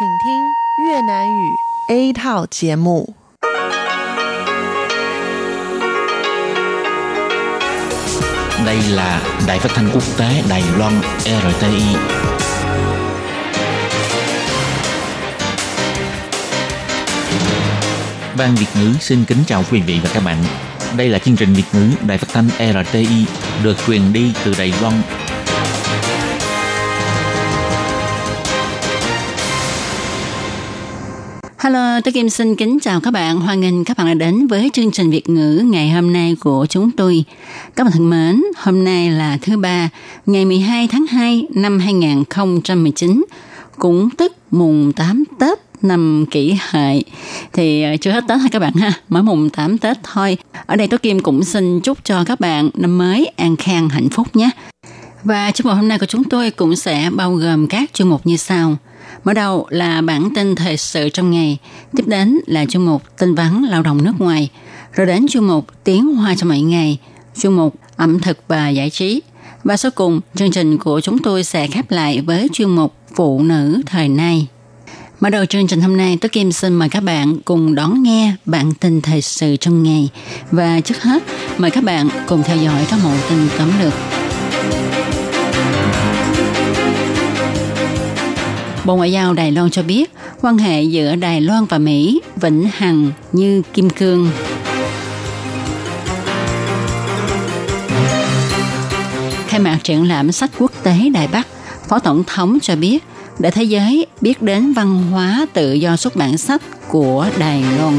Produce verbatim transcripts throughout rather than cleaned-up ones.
Xin thính Việt Nam ngữ A thảo节目. Đây là Đài Phát thanh Quốc tế Đài Loan rờ tê i. Ban Việt ngữ xin kính chào quý vị và các bạn. Đây là chương trình Việt ngữ Đài Phát thanh rờ tê i được truyền đi từ Đài Loan. Hello, tôi Kim xin kính chào các bạn. Hoan nghênh các bạn đã đến với chương trình Việt ngữ ngày hôm nay của chúng tôi. Các bạn thân mến, hôm nay là thứ ba, ngày mười hai tháng hai năm hai nghìn không trăm mười chín, cũng tức mùng tám Tết năm Kỷ Hợi. Thì chưa hết Tết thôi các bạn ha, mới mùng tám Tết thôi. Ở đây tôi Kim cũng xin chúc cho các bạn năm mới an khang hạnh phúc nhé. Và chương trình hôm nay của chúng tôi cũng sẽ bao gồm các chương mục như sau. Mở đầu là bản tin thời sự trong ngày, tiếp đến là chuyên mục tin vắn lao động nước ngoài, rồi đến chuyên mục tiếng Hoa trong mọi ngày, chuyên mục ẩm thực và giải trí. Và sau cùng, chương trình của chúng tôi sẽ khép lại với chuyên mục phụ nữ thời nay. Mở đầu chương trình hôm nay, tôi Kim xin mời các bạn cùng đón nghe bản tin thời sự trong ngày. Và trước hết, mời các bạn cùng theo dõi các mẫu tin tóm lược. Bộ Ngoại giao Đài Loan cho biết, quan hệ giữa Đài Loan và Mỹ vĩnh hằng như kim cương. Khai mạc triển lãm sách quốc tế Đài Bắc, Phó Tổng thống cho biết, để thế giới biết đến văn hóa tự do xuất bản sách của Đài Loan.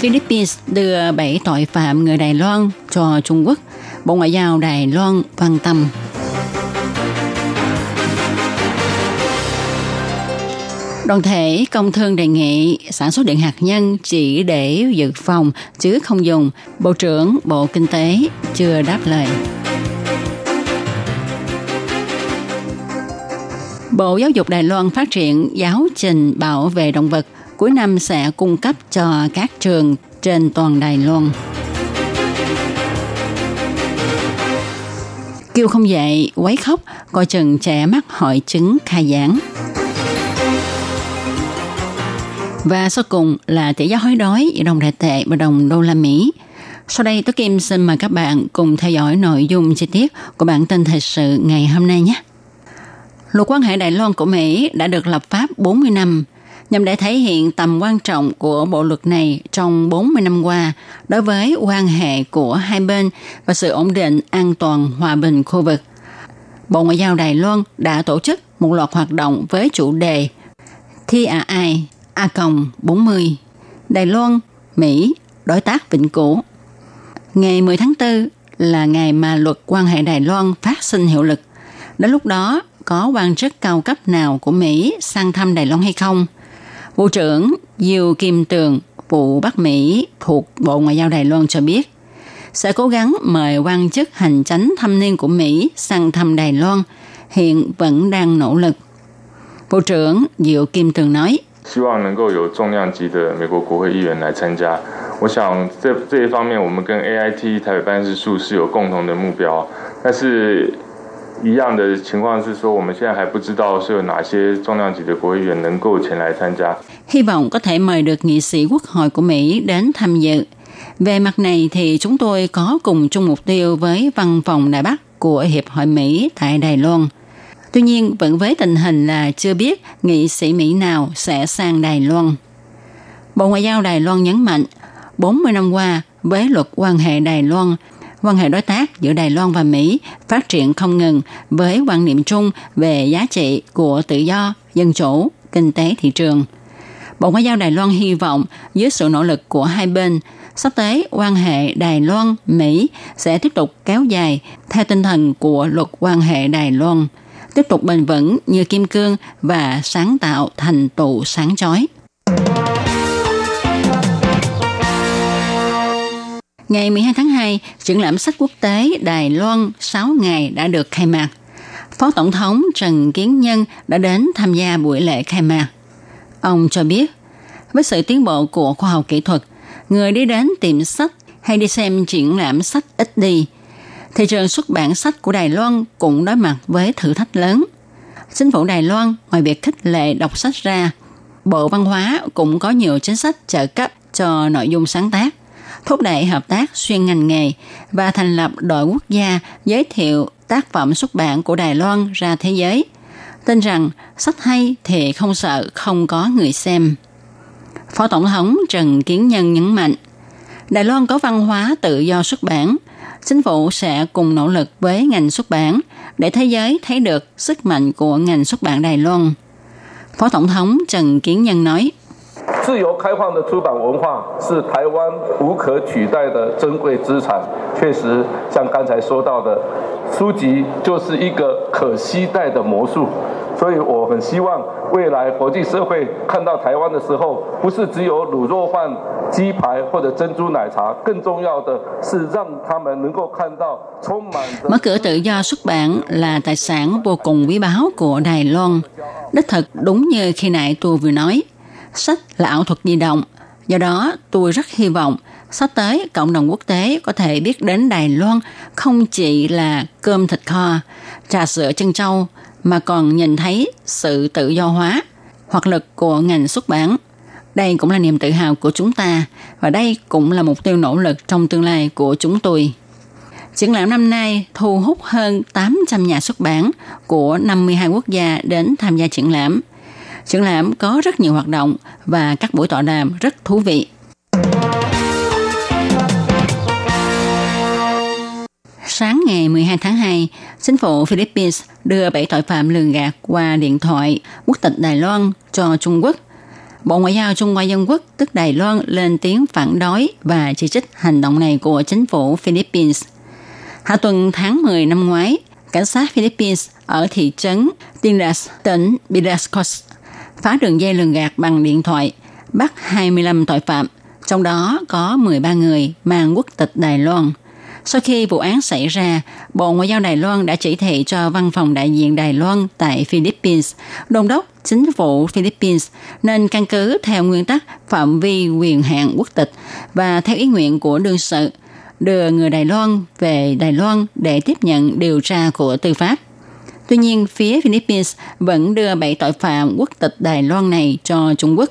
Philippines đưa bảy tội phạm người Đài Loan cho Trung Quốc. Bộ Ngoại giao Đài Loan quan tâm. Đoàn thể công thương đề nghị sản xuất điện hạt nhân chỉ để dự phòng chứ không dùng. Bộ trưởng Bộ Kinh tế chưa đáp lời. Bộ Giáo dục Đài Loan phát triển giáo trình bảo vệ động vật, cuối năm sẽ cung cấp cho các trường trên toàn Đài Loan. Kêu không dậy, quấy khóc, coi chừng trẻ mắc hội chứng khai giảng. Và sau cùng là tỷ giá hối đoái giữa đồng đại tệ và đồng đô la Mỹ. Sau đây, tôi Kim xin mời các bạn cùng theo dõi nội dung chi tiết của bản tin thời sự ngày hôm nay nhé. Luật quan hệ Đài Loan của Mỹ đã được lập pháp bốn mươi năm. Nhằm để thể hiện tầm quan trọng của bộ luật này trong bốn mươi năm qua đối với quan hệ của hai bên và sự ổn định an toàn hòa bình khu vực. Bộ Ngoại giao Đài Loan đã tổ chức một loạt hoạt động với chủ đề T R I A bốn mươi Đài Loan, Mỹ, đối tác vĩnh cửu. Ngày mười tháng tư là ngày mà luật quan hệ Đài Loan phát sinh hiệu lực. Đến lúc đó, có quan chức cao cấp nào của Mỹ sang thăm Đài Loan hay không? Bộ trưởng Diêu Kim Tường, vụ Bắc Mỹ thuộc Bộ Ngoại giao Đài Loan cho biết, sẽ cố gắng mời quan chức hành chánh thâm niên của Mỹ sang thăm Đài Loan, hiện vẫn đang nỗ lực. Bộ trưởng Diêu Kim Tường nói, hy vọng có thể mời được nghị sĩ Quốc hội của Mỹ đến tham dự. Về mặt này thì chúng tôi có cùng chung mục tiêu với Văn phòng Đài Bắc của Hiệp hội Mỹ tại Đài Loan. Tuy nhiên, vẫn với tình hình là chưa biết nghị sĩ Mỹ nào sẽ sang Đài Loan. Bộ Ngoại giao Đài Loan nhấn mạnh, bốn mươi năm qua với luật quan hệ Đài Loan, quan hệ đối tác giữa Đài Loan và Mỹ phát triển không ngừng với quan niệm chung về giá trị của tự do, dân chủ, kinh tế thị trường. Bộ Ngoại giao Đài Loan hy vọng dưới sự nỗ lực của hai bên, sắp tới quan hệ Đài Loan-Mỹ sẽ tiếp tục kéo dài theo tinh thần của luật quan hệ Đài Loan, tiếp tục bền vững như kim cương và sáng tạo thành tựu sáng chói. Ngày mười hai tháng hai, triển lãm sách quốc tế Đài Loan sáu ngày đã được khai mạc. Phó Tổng thống Trần Kiến Nhân đã đến tham gia buổi lễ khai mạc. Ông cho biết, với sự tiến bộ của khoa học kỹ thuật, người đi đến tiệm sách hay đi xem triển lãm sách ít đi. thị trường xuất bản sách của Đài Loan cũng đối mặt với thử thách lớn. Chính phủ Đài Loan ngoài việc khích lệ đọc sách ra, Bộ Văn hóa cũng có nhiều chính sách trợ cấp cho nội dung sáng tác, thúc đẩy hợp tác xuyên ngành nghề và thành lập đội quốc gia giới thiệu tác phẩm xuất bản của Đài Loan ra thế giới. Tin rằng sách hay thì không sợ không có người xem. Phó Tổng thống Trần Kiến Nhân nhấn mạnh, Đài Loan có văn hóa tự do xuất bản. Chính phủ sẽ cùng nỗ lực với ngành xuất bản để thế giới thấy được sức mạnh của ngành xuất bản Đài Loan. Phó Tổng thống Trần Kiến Nhân nói, mở cửa tự do xuất bản là tài sản vô cùng quý báu của Đài Loan. Đích thực đúng như khi nãy tôi vừa nói, sách là ảo thuật di động. Do đó, tôi rất hy vọng sắp tới cộng đồng quốc tế có thể biết đến Đài Loan không chỉ là cơm thịt kho, trà sữa chân trâu, mà còn nhìn thấy sự tự do hóa, hoạt lực của ngành xuất bản. Đây cũng là niềm tự hào của chúng ta, và đây cũng là mục tiêu nỗ lực trong tương lai của chúng tôi. Triển lãm năm nay thu hút hơn tám trăm nhà xuất bản của năm mươi hai quốc gia đến tham gia triển lãm. Triển lãm có rất nhiều hoạt động và các buổi tọa đàm rất thú vị. Sáng ngày mười hai tháng hai, chính phủ Philippines đưa bảy tội phạm lường gạt qua điện thoại quốc tịch Đài Loan cho Trung Quốc. Bộ Ngoại giao Trung Hoa Dân Quốc tức Đài Loan lên tiếng phản đối và chỉ trích hành động này của chính phủ Philippines. Hạ tuần tháng mười năm ngoái, cảnh sát Philippines ở thị trấn Tindas, tỉnh Bidascos phá đường dây lường gạt bằng điện thoại, bắt hai mươi lăm tội phạm, trong đó có mười ba người mang quốc tịch Đài Loan. Sau khi vụ án xảy ra, Bộ Ngoại giao Đài Loan đã chỉ thị cho văn phòng đại diện Đài Loan tại Philippines, đôn đốc chính phủ Philippines nên căn cứ theo nguyên tắc phạm vi quyền hạn quốc tịch và theo ý nguyện của đương sự, đưa người Đài Loan về Đài Loan để tiếp nhận điều tra của tư pháp. Tuy nhiên, phía Philippines vẫn đưa bảy tội phạm quốc tịch Đài Loan này cho Trung Quốc.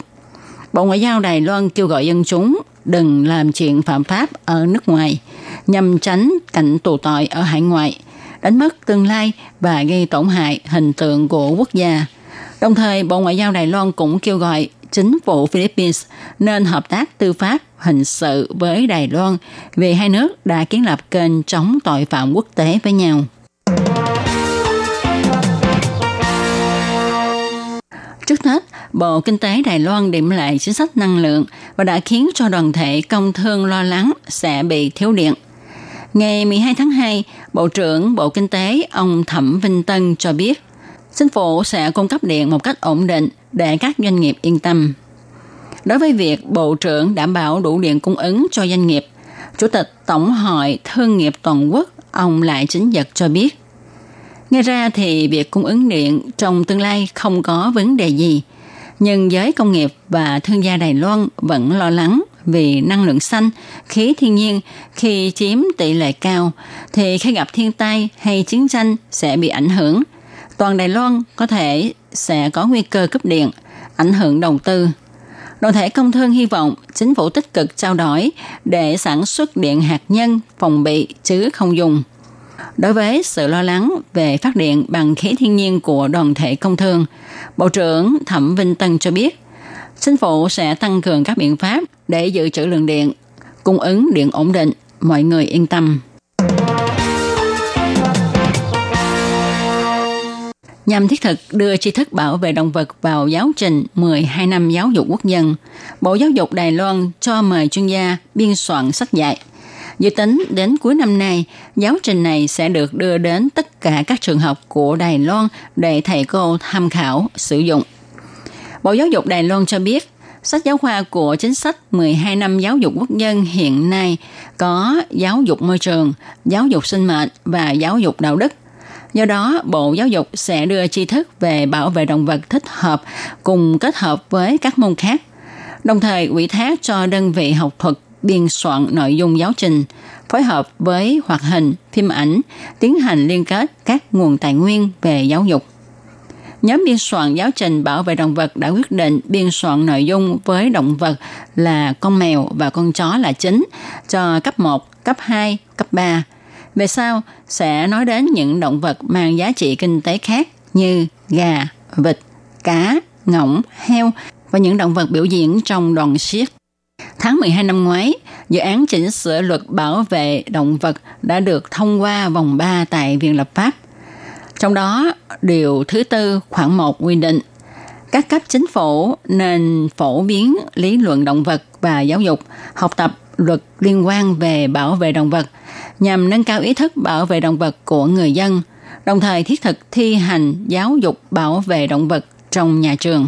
Bộ Ngoại giao Đài Loan kêu gọi dân chúng đừng làm chuyện phạm pháp ở nước ngoài, nhằm tránh cảnh tù tội ở hải ngoại, đánh mất tương lai và gây tổn hại hình tượng của quốc gia. Đồng thời, Bộ Ngoại giao Đài Loan cũng kêu gọi chính phủ Philippines nên hợp tác tư pháp hình sự với Đài Loan vì hai nước đã kiến lập kênh chống tội phạm quốc tế với nhau. Trước Tết, Bộ Kinh tế Đài Loan điểm lại chính sách năng lượng và đã khiến cho đoàn thể công thương lo lắng sẽ bị thiếu điện. Ngày mười hai tháng hai, Bộ trưởng Bộ Kinh tế ông Thẩm Vinh Tân cho biết, chính phủ sẽ cung cấp điện một cách ổn định để các doanh nghiệp yên tâm. Đối với việc Bộ trưởng đảm bảo đủ điện cung ứng cho doanh nghiệp, Chủ tịch Tổng hội Thương nghiệp Toàn quốc ông Lại Chính Dật cho biết, nghe ra thì việc cung ứng điện trong tương lai không có vấn đề gì, nhưng giới công nghiệp và thương gia Đài Loan vẫn lo lắng vì năng lượng xanh, khí thiên nhiên khi chiếm tỷ lệ cao thì khi gặp thiên tai hay chiến tranh sẽ bị ảnh hưởng. Toàn Đài Loan có thể sẽ có nguy cơ cúp điện, ảnh hưởng đầu tư. Đoàn thể công thương hy vọng chính phủ tích cực trao đổi để sản xuất điện hạt nhân phòng bị chứ không dùng. Đối với sự lo lắng về phát điện bằng khí thiên nhiên của đoàn thể công thương, Bộ trưởng Thẩm Vinh Tân cho biết, chính phủ sẽ tăng cường các biện pháp để dự trữ lượng điện, cung ứng điện ổn định, mọi người yên tâm. Nhằm thiết thực đưa tri thức bảo vệ động vật vào giáo trình mười hai năm giáo dục quốc dân, Bộ Giáo dục Đài Loan cho mời chuyên gia biên soạn sách dạy. Dự tính đến cuối năm nay, giáo trình này sẽ được đưa đến tất cả các trường học của Đài Loan để thầy cô tham khảo, sử dụng. Bộ Giáo dục Đài Loan cho biết, sách giáo khoa của chính sách mười hai năm giáo dục quốc dân hiện nay có giáo dục môi trường, giáo dục sinh mệnh và giáo dục đạo đức. Do đó, Bộ Giáo dục sẽ đưa tri thức về bảo vệ động vật thích hợp cùng kết hợp với các môn khác, đồng thời ủy thác cho đơn vị học thuật biên soạn nội dung giáo trình, phối hợp với hoạt hình, phim ảnh, tiến hành liên kết các nguồn tài nguyên về giáo dục. Nhóm biên soạn giáo trình bảo vệ động vật đã quyết định biên soạn nội dung với động vật là con mèo và con chó là chính cho cấp một, cấp hai, cấp ba. Về sau sẽ nói đến những động vật mang giá trị kinh tế khác như gà, vịt, cá, ngỗng, heo và những động vật biểu diễn trong đoàn xiếc. Tháng mười hai năm ngoái, dự án chỉnh sửa luật bảo vệ động vật đã được thông qua vòng ba tại Viện Lập pháp. Trong đó, điều thứ tư khoảng một quy định, các cấp chính phủ nên phổ biến lý luận động vật và giáo dục, học tập luật liên quan về bảo vệ động vật, nhằm nâng cao ý thức bảo vệ động vật của người dân, đồng thời thiết thực thi hành giáo dục bảo vệ động vật trong nhà trường.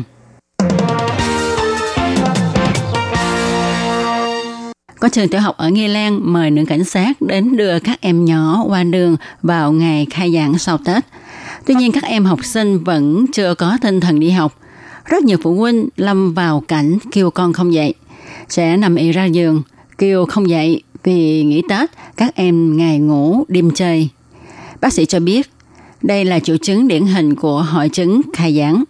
Có trường tiểu học ở Nghi Lan mời nữ cảnh sát đến đưa các em nhỏ qua đường vào ngày khai giảng sau Tết. Tuy nhiên các em học sinh vẫn chưa có tinh thần đi học. Rất nhiều phụ huynh lâm vào cảnh kêu con không dậy, sẽ nằm ì ra giường, kêu không dậy vì nghỉ Tết các em ngày ngủ đêm chơi. Bác sĩ cho biết đây là triệu chứng điển hình của hội chứng khai giảng.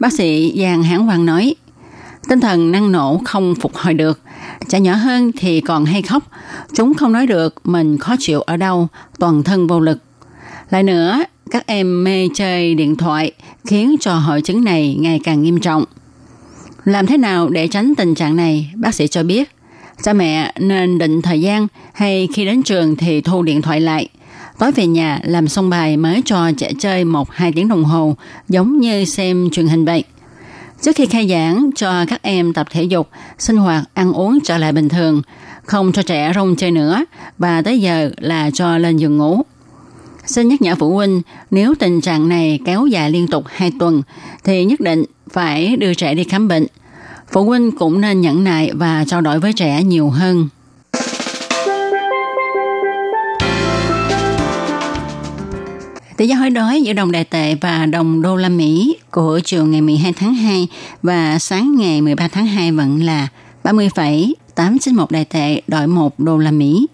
Bác sĩ Giang Hán Quang nói, tinh thần năng nổ không phục hồi được. Trẻ nhỏ hơn thì còn hay khóc. Chúng không nói được mình khó chịu ở đâu, toàn thân vô lực. Lại nữa, các em mê chơi điện thoại khiến cho hội chứng này ngày càng nghiêm trọng. Làm thế nào để tránh tình trạng này? Bác sĩ cho biết, cha mẹ nên định thời gian hay khi đến trường thì thu điện thoại lại. Tối về nhà làm xong bài mới cho trẻ chơi một đến hai tiếng đồng hồ, giống như xem truyền hình vậy. Trước khi khai giảng, cho các em tập thể dục, sinh hoạt, ăn uống trở lại bình thường, không cho trẻ rong chơi nữa và tới giờ là cho lên giường ngủ. Xin nhắc nhở phụ huynh, nếu tình trạng này kéo dài liên tục hai tuần thì nhất định phải đưa trẻ đi khám bệnh. Phụ huynh cũng nên nhẫn nại và trao đổi với trẻ nhiều hơn. Tỷ giá hối đoái giữa đồng đại tệ và đồng đô la Mỹ của chiều ngày mười hai tháng hai và sáng ngày mười ba tháng hai vẫn là ba mươi phẩy tám chín một đại tệ đổi một đô la Mỹ.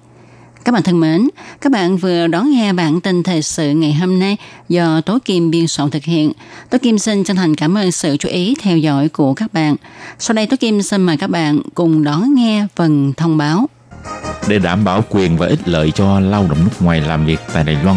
Các bạn thân mến, các bạn vừa đón nghe bản tin thời sự ngày hôm nay do Tố Kim biên soạn thực hiện. Tố Kim xin chân thành cảm ơn sự chú ý theo dõi của các bạn. Sau đây Tố Kim xin mời các bạn cùng đón nghe phần thông báo. Để đảm bảo quyền và ích lợi cho lao động nước ngoài làm việc tại Đài Loan,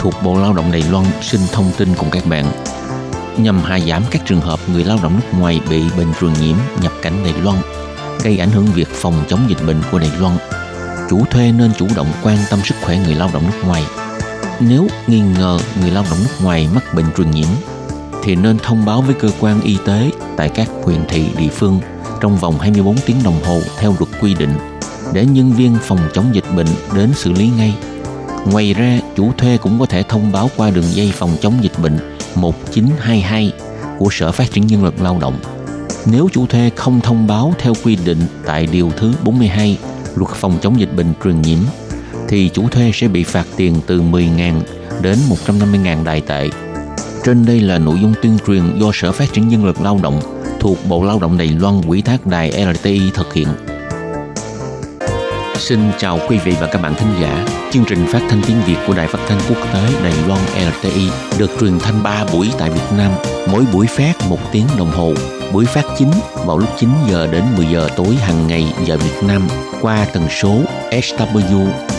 thuộc Bộ Lao động Đài Loan xin thông tin cùng các bạn. Nhằm hạ giảm các trường hợp người lao động nước ngoài bị bệnh truyền nhiễm nhập cảnh Đài Loan, gây ảnh hưởng việc phòng chống dịch bệnh của Đài Loan, chủ thuê nên chủ động quan tâm sức khỏe người lao động nước ngoài. Nếu nghi ngờ người lao động nước ngoài mắc bệnh truyền nhiễm, thì nên thông báo với cơ quan y tế tại các huyện thị địa phương trong vòng hai mươi bốn tiếng đồng hồ theo luật quy định, để nhân viên phòng chống dịch bệnh đến xử lý ngay. Ngoài ra, chủ thuê cũng có thể thông báo qua đường dây phòng chống dịch bệnh một chín hai hai của Sở Phát triển Nhân lực Lao động. Nếu chủ thuê không thông báo theo quy định tại điều thứ bốn mươi hai Luật phòng chống dịch bệnh truyền nhiễm, thì chủ thuê sẽ bị phạt tiền từ mười nghìn đến một trăm năm mươi nghìn đài tệ. Trên đây là nội dung tuyên truyền do Sở Phát triển Nhân lực Lao động thuộc Bộ Lao động Đài Loan ủy thác đài rờ tê i thực hiện. Xin chào quý vị và các bạn thính giả. Chương trình phát thanh tiếng Việt của Đài Phát thanh Quốc tế Đài Loan rờ tê i được truyền thanh ba buổi tại Việt Nam, mỗi buổi phát một tiếng đồng hồ. Buổi phát chính vào lúc chín giờ đến mười giờ tối hàng ngày giờ Việt Nam qua tần số ét vê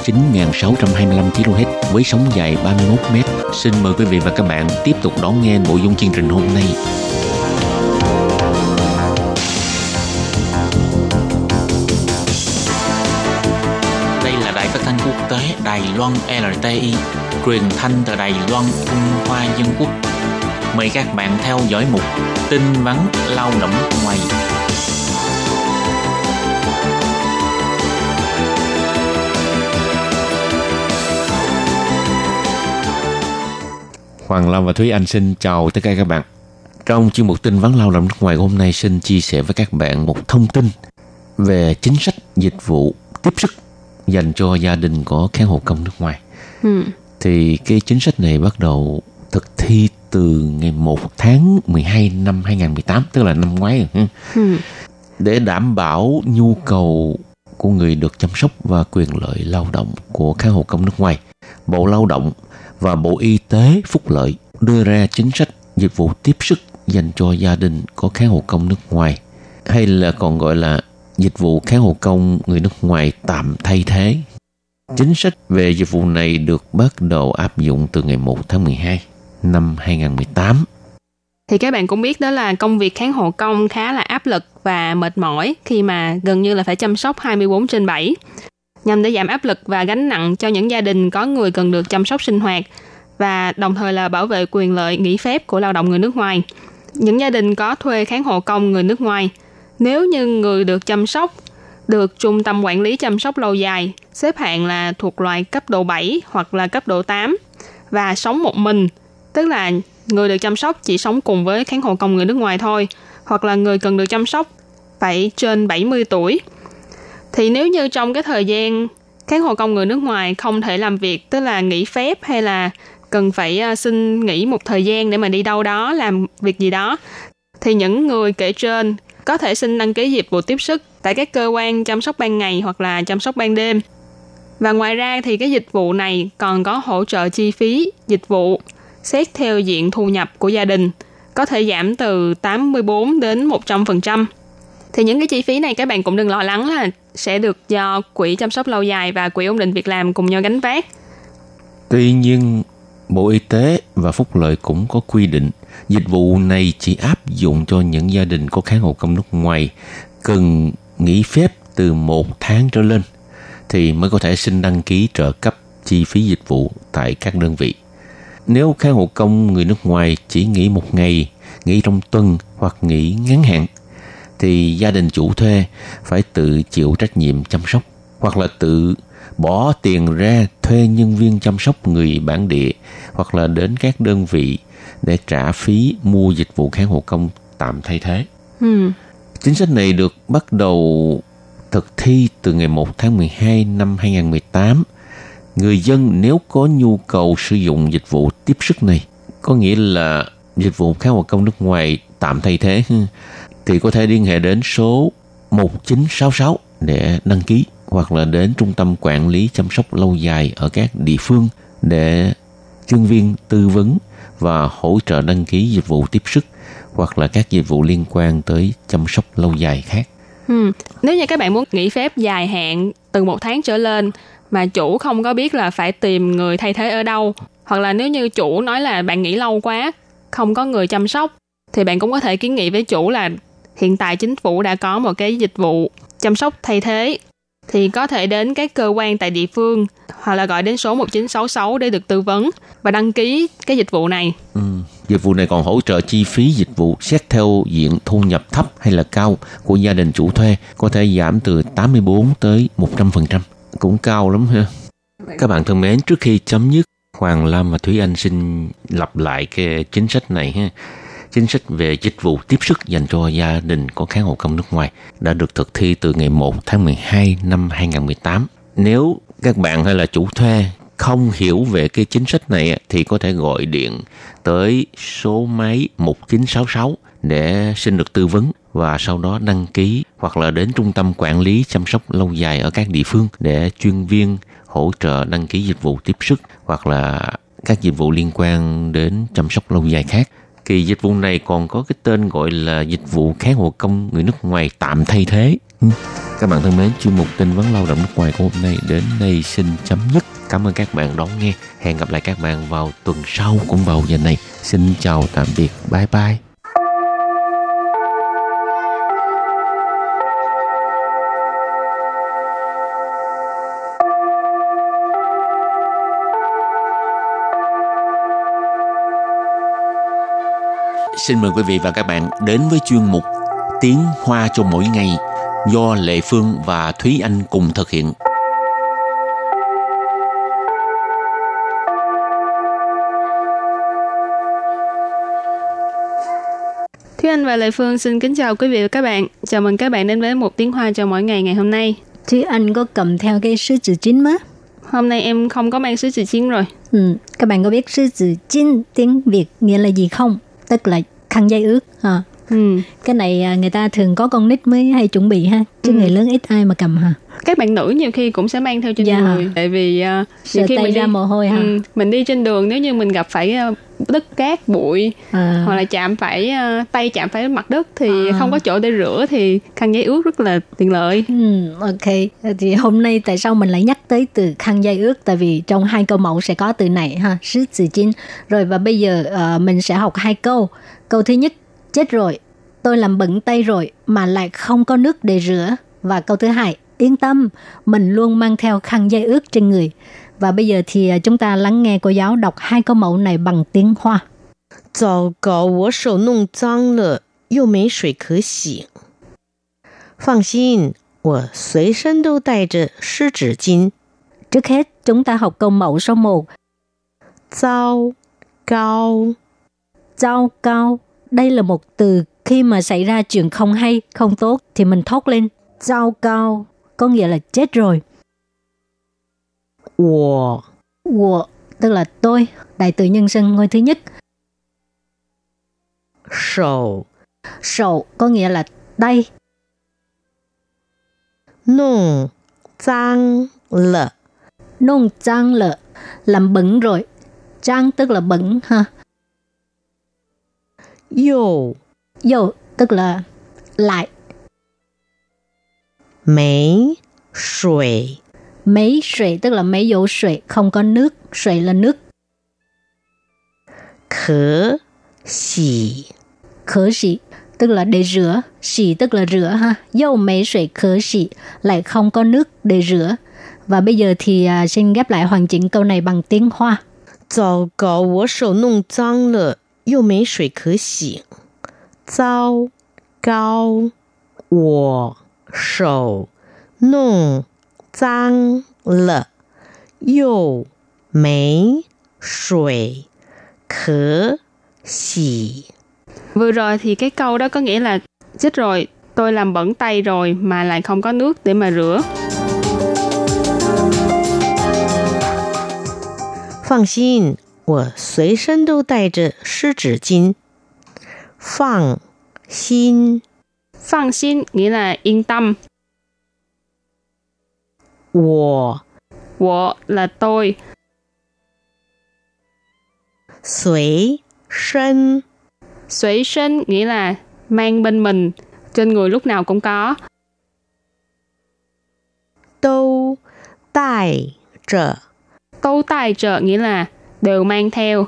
chín nghìn sáu trăm hai mươi lăm ki lô héc với sóng dài ba mươi mốt mét. Xin mời quý vị và các bạn tiếp tục đón nghe nội dung chương trình hôm nay. Đài Loan rờ tê i, truyền thanh từ Đài Loan, Trung Hoa Dân Quốc. Mời các bạn theo dõi mục tin vắn lao động ngoài. Hoàng Long và Thúy Anh xin chào tất cả các bạn. Trong chuyên mục tin vắn lao động nước ngoài hôm nay, xin chia sẻ với các bạn một thông tin về chính sách dịch vụ tiếp sức dành cho gia đình có cán hộ công nước ngoài. Ừ. Thì cái chính sách này bắt đầu thực thi từ ngày một tháng mười hai năm hai nghìn không trăm mười tám, tức là năm ngoái rồi. Ừ. Để đảm bảo nhu cầu của người được chăm sóc và quyền lợi lao động của cán hộ công nước ngoài, Bộ Lao động và Bộ Y tế Phúc lợi đưa ra chính sách dịch vụ tiếp sức dành cho gia đình có cán hộ công nước ngoài, hay là còn gọi là dịch vụ kháng hộ công người nước ngoài tạm thay thế. Chính sách về dịch vụ này được bắt đầu áp dụng từ ngày một tháng mười hai năm hai nghìn không trăm mười tám. Thì các bạn cũng biết đó là công việc kháng hộ công khá là áp lực và mệt mỏi khi mà gần như là phải chăm sóc hai mươi bốn trên bảy. Nhằm để giảm áp lực và gánh nặng cho những gia đình có người cần được chăm sóc sinh hoạt và đồng thời là bảo vệ quyền lợi nghỉ phép của lao động người nước ngoài. Những gia đình có thuê kháng hộ công người nước ngoài, nếu như người được chăm sóc được trung tâm quản lý chăm sóc lâu dài xếp hạng là thuộc loại cấp độ bảy hoặc là cấp độ tám và sống một mình, tức là người được chăm sóc chỉ sống cùng với khán hộ công người nước ngoài thôi, hoặc là người cần được chăm sóc phải trên bảy mươi tuổi. Thì nếu như trong cái thời gian khán hộ công người nước ngoài không thể làm việc, tức là nghỉ phép hay là cần phải xin nghỉ một thời gian để mà đi đâu đó làm việc gì đó, thì những người kể trên có thể xin đăng ký dịch vụ tiếp sức tại các cơ quan chăm sóc ban ngày hoặc là chăm sóc ban đêm. Và ngoài ra thì cái dịch vụ này còn có hỗ trợ chi phí dịch vụ xét theo diện thu nhập của gia đình, có thể giảm từ tám mươi bốn đến một trăm phần trăm. Thì những cái chi phí này các bạn cũng đừng lo lắng là sẽ được do Quỹ chăm sóc lâu dài và Quỹ ổn định việc làm cùng nhau gánh vác. Tuy nhiên, Bộ Y tế và Phúc lợi cũng có quy định dịch vụ này chỉ áp dụng cho những gia đình có kháng hộ công nước ngoài cần nghỉ phép từ một tháng trở lên thì mới có thể xin đăng ký trợ cấp chi phí dịch vụ tại các đơn vị. Nếu kháng hộ công người nước ngoài chỉ nghỉ một ngày, nghỉ trong tuần hoặc nghỉ ngắn hạn thì gia đình chủ thuê phải tự chịu trách nhiệm chăm sóc hoặc là tự bỏ tiền ra thuê nhân viên chăm sóc người bản địa hoặc là đến các đơn vị để trả phí mua dịch vụ kháng hộ công tạm thay thế. Ừ. Chính sách này được bắt đầu thực thi từ ngày một tháng mười hai năm hai nghìn không trăm mười tám. Người dân nếu có nhu cầu sử dụng dịch vụ tiếp sức này, có nghĩa là dịch vụ kháng hộ công nước ngoài tạm thay thế, thì có thể liên hệ đến số một chín sáu sáu để đăng ký, hoặc là đến trung tâm quản lý chăm sóc lâu dài ở các địa phương để chuyên viên tư vấn và hỗ trợ đăng ký dịch vụ tiếp sức hoặc là các dịch vụ liên quan tới chăm sóc lâu dài khác. Ừ. Nếu như các bạn muốn nghỉ phép dài hạn từ một tháng trở lên mà chủ không có biết là phải tìm người thay thế ở đâu, hoặc là nếu như chủ nói là bạn nghỉ lâu quá, không có người chăm sóc, thì bạn cũng có thể kiến nghị với chủ là hiện tại chính phủ đã có một cái dịch vụ chăm sóc thay thế, thì có thể đến các cơ quan tại địa phương hoặc là gọi đến số một chín sáu sáu để được tư vấn và đăng ký cái dịch vụ này. Ừ. Dịch vụ này còn hỗ trợ chi phí dịch vụ xét theo diện thu nhập thấp hay là cao của gia đình chủ thuê, có thể giảm từ tám mươi bốn tới một trăm phần trăm. Cũng cao lắm ha. Các bạn thân mến, trước khi chấm dứt, Hoàng Lam và Thúy Anh xin lặp lại cái chính sách này ha. Chính sách về dịch vụ tiếp sức dành cho gia đình có kháng hộ công nước ngoài đã được thực thi từ ngày một tháng mười hai năm hai nghìn không trăm mười tám. Nếu các bạn hay là chủ thuê không hiểu về cái chính sách này thì có thể gọi điện tới số máy một chín sáu sáu để xin được tư vấn và sau đó đăng ký hoặc là đến trung tâm quản lý chăm sóc lâu dài ở các địa phương để chuyên viên hỗ trợ đăng ký dịch vụ tiếp sức hoặc là các dịch vụ liên quan đến chăm sóc lâu dài khác. Thì dịch vụ này còn có cái tên gọi là dịch vụ kháng hộ công người nước ngoài tạm thay thế. Các bạn thân mến, chuyên mục tin vấn lao động nước ngoài của hôm nay đến đây xin chấm dứt. Cảm ơn các bạn đón nghe. Hẹn gặp lại các bạn vào tuần sau cũng vào giờ này. Xin chào tạm biệt. Bye bye. Xin mời quý vị và các bạn đến với chuyên mục Tiếng Hoa cho mỗi ngày do Lệ Phương và Thúy Anh cùng thực hiện. Thúy Anh và Lệ Phương xin kính chào quý vị và các bạn. Chào mừng các bạn đến với một Tiếng Hoa cho mỗi ngày ngày hôm nay. Thúy Anh có cầm theo cái sứ chữ chín má? Hôm nay em không có mang sứ chữ chín rồi. Ừ, các bạn có biết sứ chữ chín tiếng Việt nghĩa là gì không? Tức là khăn giấy ướt. À. Ừ. Cái này người ta thường có con nít mới hay chuẩn bị ha, chứ ừ. người lớn ít ai mà cầm ha. Các bạn nữ nhiều khi cũng sẽ mang theo trên dạ. người, tại vì uh, nhiều khi mình đi, ra mồ hôi ha. Ừ, mình đi trên đường nếu như mình gặp phải uh, đất cát bụi à. hoặc là chạm phải uh, tay chạm phải mặt đất thì à. không có chỗ để rửa thì khăn giấy ướt rất là tiện lợi. Ừ, ok, thì hôm nay tại sao mình lại nhắc tới từ khăn giấy ướt, tại vì trong hai câu mẫu sẽ có từ này ha, sứ từ chín. Rồi và bây giờ uh, mình sẽ học hai câu. Câu thứ nhất, chết rồi, tôi làm bẩn tay rồi mà lại không có nước để rửa. Và câu thứ hai, yên tâm, mình luôn mang theo khăn giấy ướt trên người. Và bây giờ thì chúng ta lắng nghe cô giáo đọc hai câu mẫu này bằng tiếng Hoa. Zào gào, wo shou nong zang le, you mei shui ke xi. Fang xin, wo suy shen dou dai zhe shi zhi jin. Trước hết, chúng ta học câu mẫu số một. Zào gào. Zào gào. Đây là một từ khi mà xảy ra chuyện không hay, không tốt thì mình thốt lên zao cao, có nghĩa là chết rồi. Wo, wo tức là tôi, đại từ nhân xưng ngôi thứ nhất. Shou, shou có nghĩa là tay. Nong zang le, nong zang le làm bẩn rồi. Zang tức là bẩn ha. Yo, yo tức là lại. Mấy suy, mấy suy tức là mấy dấu suy, không có nước, suy là nước. Khở xỉ, khở xỉ tức là để rửa, xỉ tức là rửa ha. Yo mấy suy khở xỉ lại không có nước để rửa. Và bây giờ thì uh, xin ghép lại hoàn chỉnh câu này bằng tiếng Hoa. Zào gào, wo shou nong zang le. Yêu mấy suy khởi xỉ. Zao cao wo shou nong zang le. Yêu mấy suy khởi xỉ. Vừa rồi thì cái câu đó có nghĩa là chết rồi, tôi làm bẩn tay rồi mà lại không có nước để mà rửa. Phang xin, tôi tùy thân đều đeo theo sứ chỉ kín. Phang xin. Phang xin nghĩa là yên tâm. Wo. Wo là tôi. Tùy thân. Tùy thân nghĩa là mang bên mình, trên người lúc nào cũng có. Đều đeo theo. Đều đeo theo nghĩa là đều mang theo.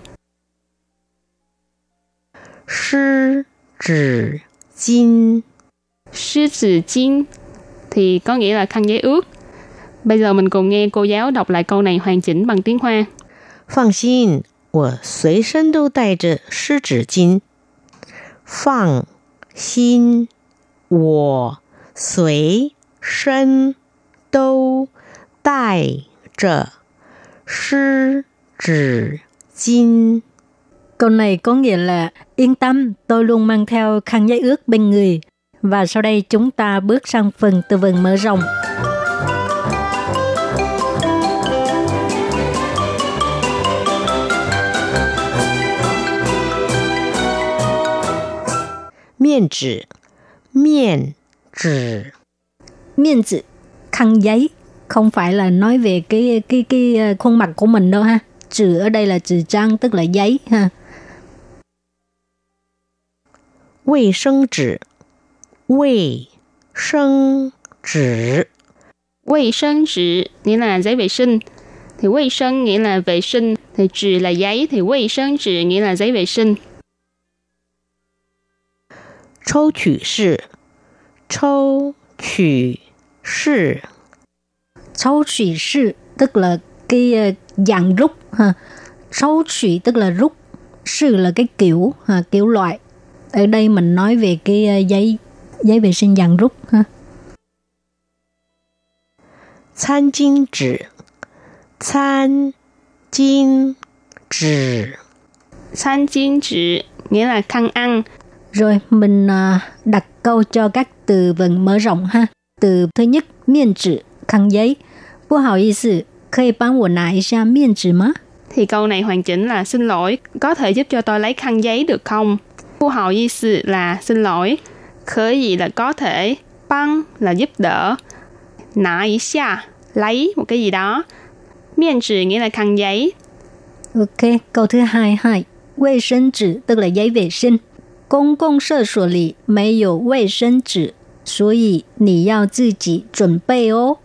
Sứ chỉ kín. Sứ chỉ kín thì có nghĩa là khăn giấy ướt. Bây giờ mình cùng nghe cô giáo đọc lại câu này hoàn chỉnh bằng tiếng Hoa. Phang xin, tôi tùy thân đều đeo theo sứ chỉ kín. Phang xin, tôi tùy thân đều đeo theo sứ chỉ kín. Câu này có nghĩa là yên tâm, tôi luôn mang theo khăn giấy ướt bên người. Và sau đây chúng ta bước sang phần từ vựng mở rộng. Miễn chỉ, Miên tử. Miên tử, khăn giấy. Không phải là nói về cái cái cái khuôn mặt của mình đâu ha. Chữ ở đây là chữ trang, tức là giấy ha. Vệ sinh tử. Vệ sinh tử. Vệ sinh tử nghĩa là giấy vệ sinh. Thì vệ sinh nghĩa là vệ sinh, thì chữ là giấy, thì vệ sinh tử nghĩa là giấy vệ sinh. Châu chữ sư. Châu chữ sư. Châu chữ sư tức là cái dạng rút ha. Châu chữ tức là rút, sư là cái kiểu ha, kiểu loại. Ở đây mình nói về cái giấy giấy vệ sinh dạng rút ha. Chăn kinh tử. Chăn kinh tử. Chăn kinh tử nghĩa là khăn ăn. Rồi mình đặt câu cho các từ vựng mở rộng ha. Từ thứ nhất, miên tử, khăn giấy. Bố hào ý sư, khơi bán của nãy ra miên tử má. Thì câu này hoàn chỉnh là xin lỗi, có thể giúp cho tôi lấy khăn giấy được không? Bố hào ý sư là xin lỗi. Khơi gì là có thể, bán là giúp đỡ. Nãy ra, lấy một cái gì đó. Miên tử nghĩa là khăn giấy. Ok, câu thứ hai, hai. Vệ sinh tử tức là giấy vệ sinh. 公共厕所里没有卫生纸，所以你要自己准备哦。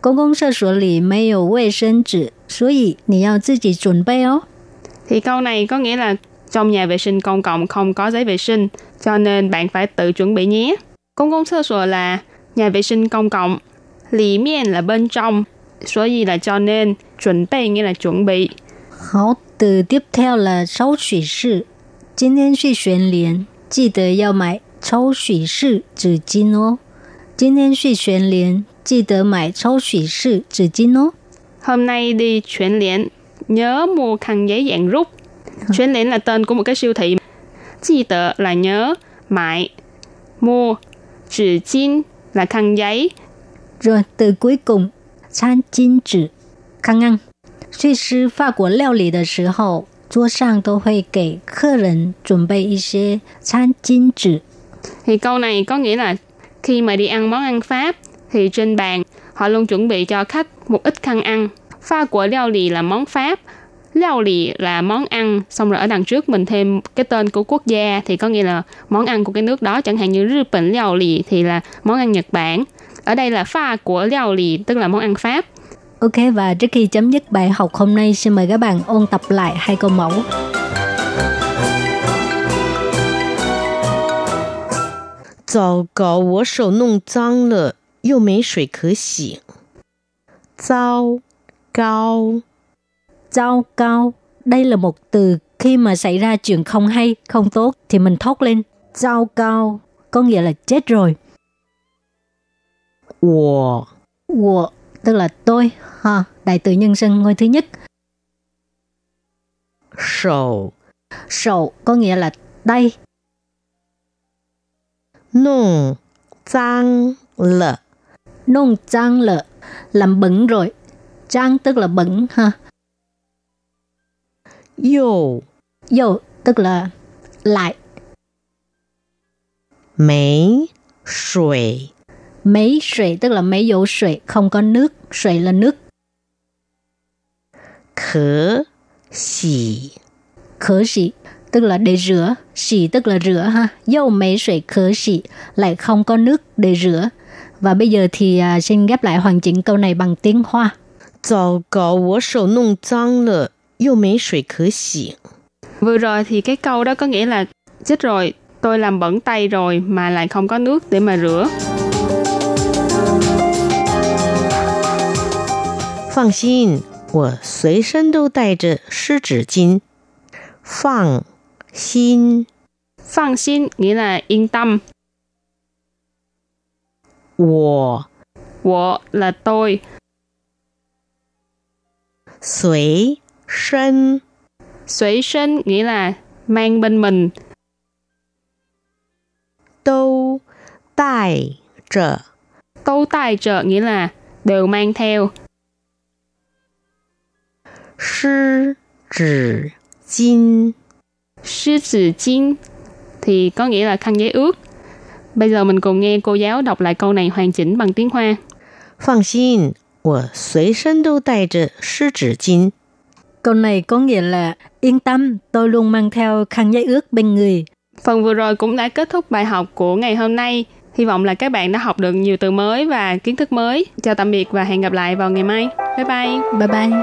公共厕所里没有卫生纸，所以你要自己准备哦。 Thì câu này có nghĩa là trong nhà vệ sinh công cộng không có giấy vệ sinh, cho nên bạn phải tự chuẩn bị nhé. Công cộng sơ sổ là nhà vệ sinh công cộng, lì miên là bên trong, số gì là cho nên, chuẩn bị nghĩa là chuẩn bị. Hảo, từ tiếp theo là sáu thủy sư. 今天去全聯,記得要買抽取式紙巾哦。今天去全聯,記得買抽取式紙巾哦。 Hôm nay đi chuyển liên, nhớ mua khăn giấy dạng rút. Chuyển liên là tên của một cái siêu thị. Chỉ tờ là nhớ, mại, mua, chỉ chín là khăn giấy. Rồi từ cuối cùng, chăn chín chữ, khăn ăn. Suy sư Pháp Quốc liệu lý de时候, 桌上都会给客人准备一些餐巾纸. Thì câu này có nghĩa là khi mà đi ăn món ăn Pháp thì trên bàn họ luôn chuẩn bị cho khách một ít khăn ăn. Pha của liao lì là món Pháp, liao lì là món ăn, xong rồi ở đằng trước mình thêm cái tên của quốc gia thì có nghĩa là món ăn của cái nước đó, chẳng hạn như Nhật Bản liao lì thì là món ăn Nhật Bản. Ở đây là pha của liao lì tức là món ăn Pháp. Ok, và trước khi chấm dứt bài học hôm nay, xin mời các bạn ôn tập lại hai câu mẫu. Zào gào, wo shou nong zang le, you mei shui ke xi. Zào gào. Zào gào, đây là một từ khi mà xảy ra chuyện không hay, không tốt thì mình thốt lên. Zào gào có nghĩa là chết rồi. Wo. Wo tức là tôi, ha, đại từ nhân xưng ngôi thứ nhất. Sầu. Sầu có nghĩa là tay. Nông trang lợ. Nông trang lợ, làm bẩn rồi. Trang tức là bẩn, ha. Dầu. Dầu tức là lại. Mấy suy. Mấy suy tức là mấy dấu suy, không có nước, suy là nước. Khở xỉ. Khở xỉ tức là để rửa, xỉ tức là rửa ha. Dấu mấy suy khở xỉ lại không có nước để rửa. Và bây giờ thì à, xin ghép lại hoàn chỉnh câu này bằng tiếng Hoa. Zào gào, wo shou nong zang le, you mei shui ke xỉ. Vừa rồi thì cái câu đó có nghĩa là chết rồi, tôi làm bẩn tay rồi mà lại không có nước để mà rửa. 放心,我随身都带着湿纸巾。放心,放心 nghĩa là yên tâm. 我,我 là tôi. 随身,随身 nghĩa là mang bên mình. 都带着,都带着 nghĩa là đều mang theo. 湿纸巾，湿纸巾 thì có nghĩa là khăn giấy ướt. Bây giờ mình cùng nghe cô giáo đọc lại câu này hoàn chỉnh bằng tiếng Hoa. Phang xin, câu này có nghĩa là yên tâm, tôi luôn mang theo khăn giấy ướt bên người. Phần vừa rồi cũng đã kết thúc bài học của ngày hôm nay. Hy vọng là các bạn đã học được nhiều từ mới và kiến thức mới. Chào tạm biệt và hẹn gặp lại vào ngày mai. Bye bye. Bye bye.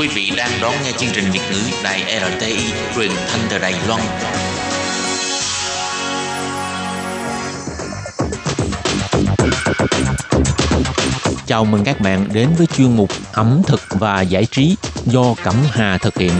Quý vị đang đón nghe chương trình Việt ngữ Đài rờ tê i truyền thanh từ Đài Loan. Chào mừng các bạn đến với chuyên mục ẩm thực và giải trí do Cẩm Hà thực hiện.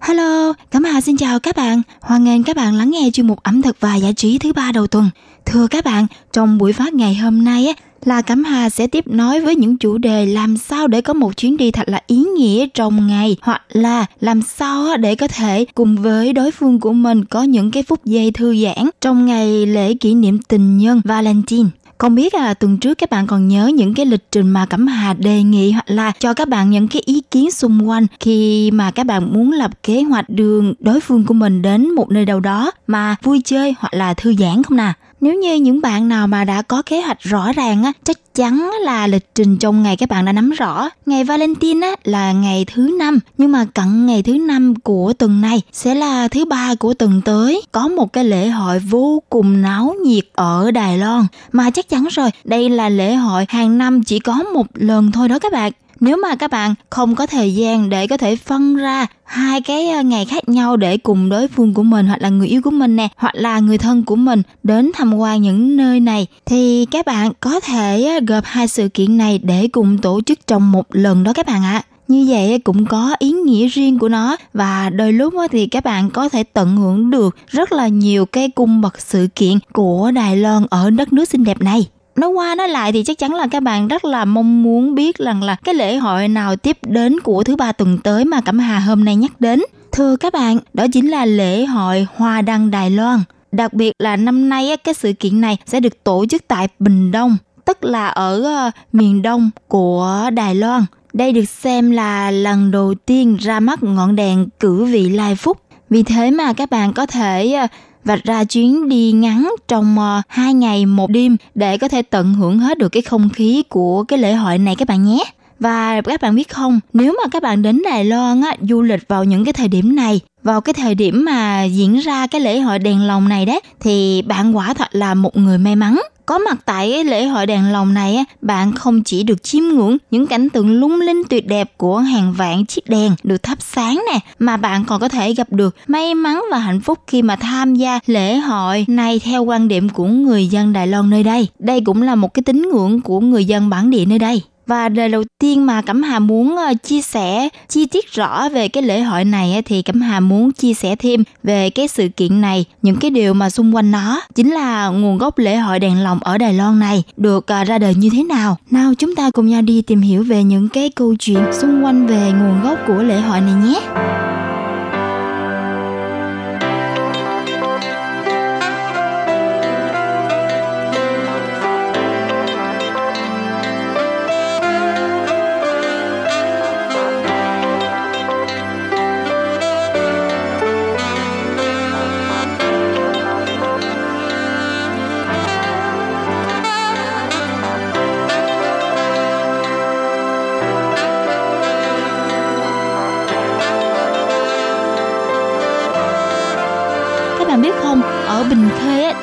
Hello, Cẩm Hà xin chào các bạn. Hoan nghênh các bạn lắng nghe chuyên mục ẩm thực và giải trí thứ ba đầu tuần. Thưa các bạn, trong buổi phát ngày hôm nay á, là Cẩm Hà sẽ tiếp nói với những chủ đề làm sao để có một chuyến đi thật là ý nghĩa trong ngày, hoặc là làm sao để có thể cùng với đối phương của mình có những cái phút giây thư giãn trong ngày lễ kỷ niệm tình nhân Valentine. Không biết là tuần trước các bạn còn nhớ những cái lịch trình mà Cẩm Hà đề nghị hoặc là cho các bạn những cái ý kiến xung quanh khi mà các bạn muốn lập kế hoạch đường đối phương của mình đến một nơi đâu đó mà vui chơi hoặc là thư giãn không nè? Nếu như những bạn nào mà đã có kế hoạch rõ ràng á, chắc chắn là lịch trình trong ngày các bạn đã nắm rõ. Ngày Valentine á, là ngày thứ năm, nhưng mà cận ngày thứ năm của tuần này sẽ là thứ ba của tuần tới. Có một cái lễ hội vô cùng náo nhiệt ở Đài Loan. Mà chắc chắn rồi, đây là lễ hội hàng năm chỉ có một lần thôi đó các bạn. Nếu mà các bạn không có thời gian để có thể phân ra hai cái ngày khác nhau để cùng đối phương của mình hoặc là người yêu của mình nè, hoặc là người thân của mình đến tham quan những nơi này, thì các bạn có thể gộp hai sự kiện này để cùng tổ chức trong một lần đó các bạn ạ. Như vậy cũng có ý nghĩa riêng của nó, và đôi lúc thì các bạn có thể tận hưởng được rất là nhiều cái cung bậc sự kiện của Đài Loan ở đất nước xinh đẹp này. Nói qua nói lại thì chắc chắn là các bạn rất là mong muốn biết rằng là cái lễ hội nào tiếp đến của thứ ba tuần tới mà Cẩm Hà hôm nay nhắc đến. Thưa các bạn, đó chính là lễ hội Hoa Đăng Đài Loan. Đặc biệt là năm nay cái sự kiện này sẽ được tổ chức tại Bình Đông, tức là ở miền đông của Đài Loan. Đây được xem là lần đầu tiên ra mắt ngọn đèn Cử vị Lai Phúc. Vì thế mà các bạn có thể vạch ra chuyến đi ngắn trong hai ngày một đêm để có thể tận hưởng hết được cái không khí của cái lễ hội này các bạn nhé. Và các bạn biết không, nếu mà các bạn đến Đài Loan á, du lịch vào những cái thời điểm này, vào cái thời điểm mà diễn ra cái lễ hội đèn lồng này đấy, thì bạn quả thật là một người may mắn. Có mặt tại lễ hội đèn lồng này, bạn không chỉ được chiêm ngưỡng những cảnh tượng lung linh tuyệt đẹp của hàng vạn chiếc đèn được thắp sáng nè, mà bạn còn có thể gặp được may mắn và hạnh phúc khi mà tham gia lễ hội này theo quan điểm của người dân Đài Loan nơi đây. Đây cũng là một cái tín ngưỡng của người dân bản địa nơi đây. Và lời đầu tiên mà Cẩm Hà muốn chia sẻ chi tiết rõ về cái lễ hội này thì Cẩm Hà muốn chia sẻ thêm về cái sự kiện này, những cái điều mà xung quanh nó, chính là nguồn gốc lễ hội đèn lồng ở Đài Loan này được ra đời như thế nào. Nào chúng ta cùng nhau đi tìm hiểu về những cái câu chuyện xung quanh về nguồn gốc của lễ hội này nhé.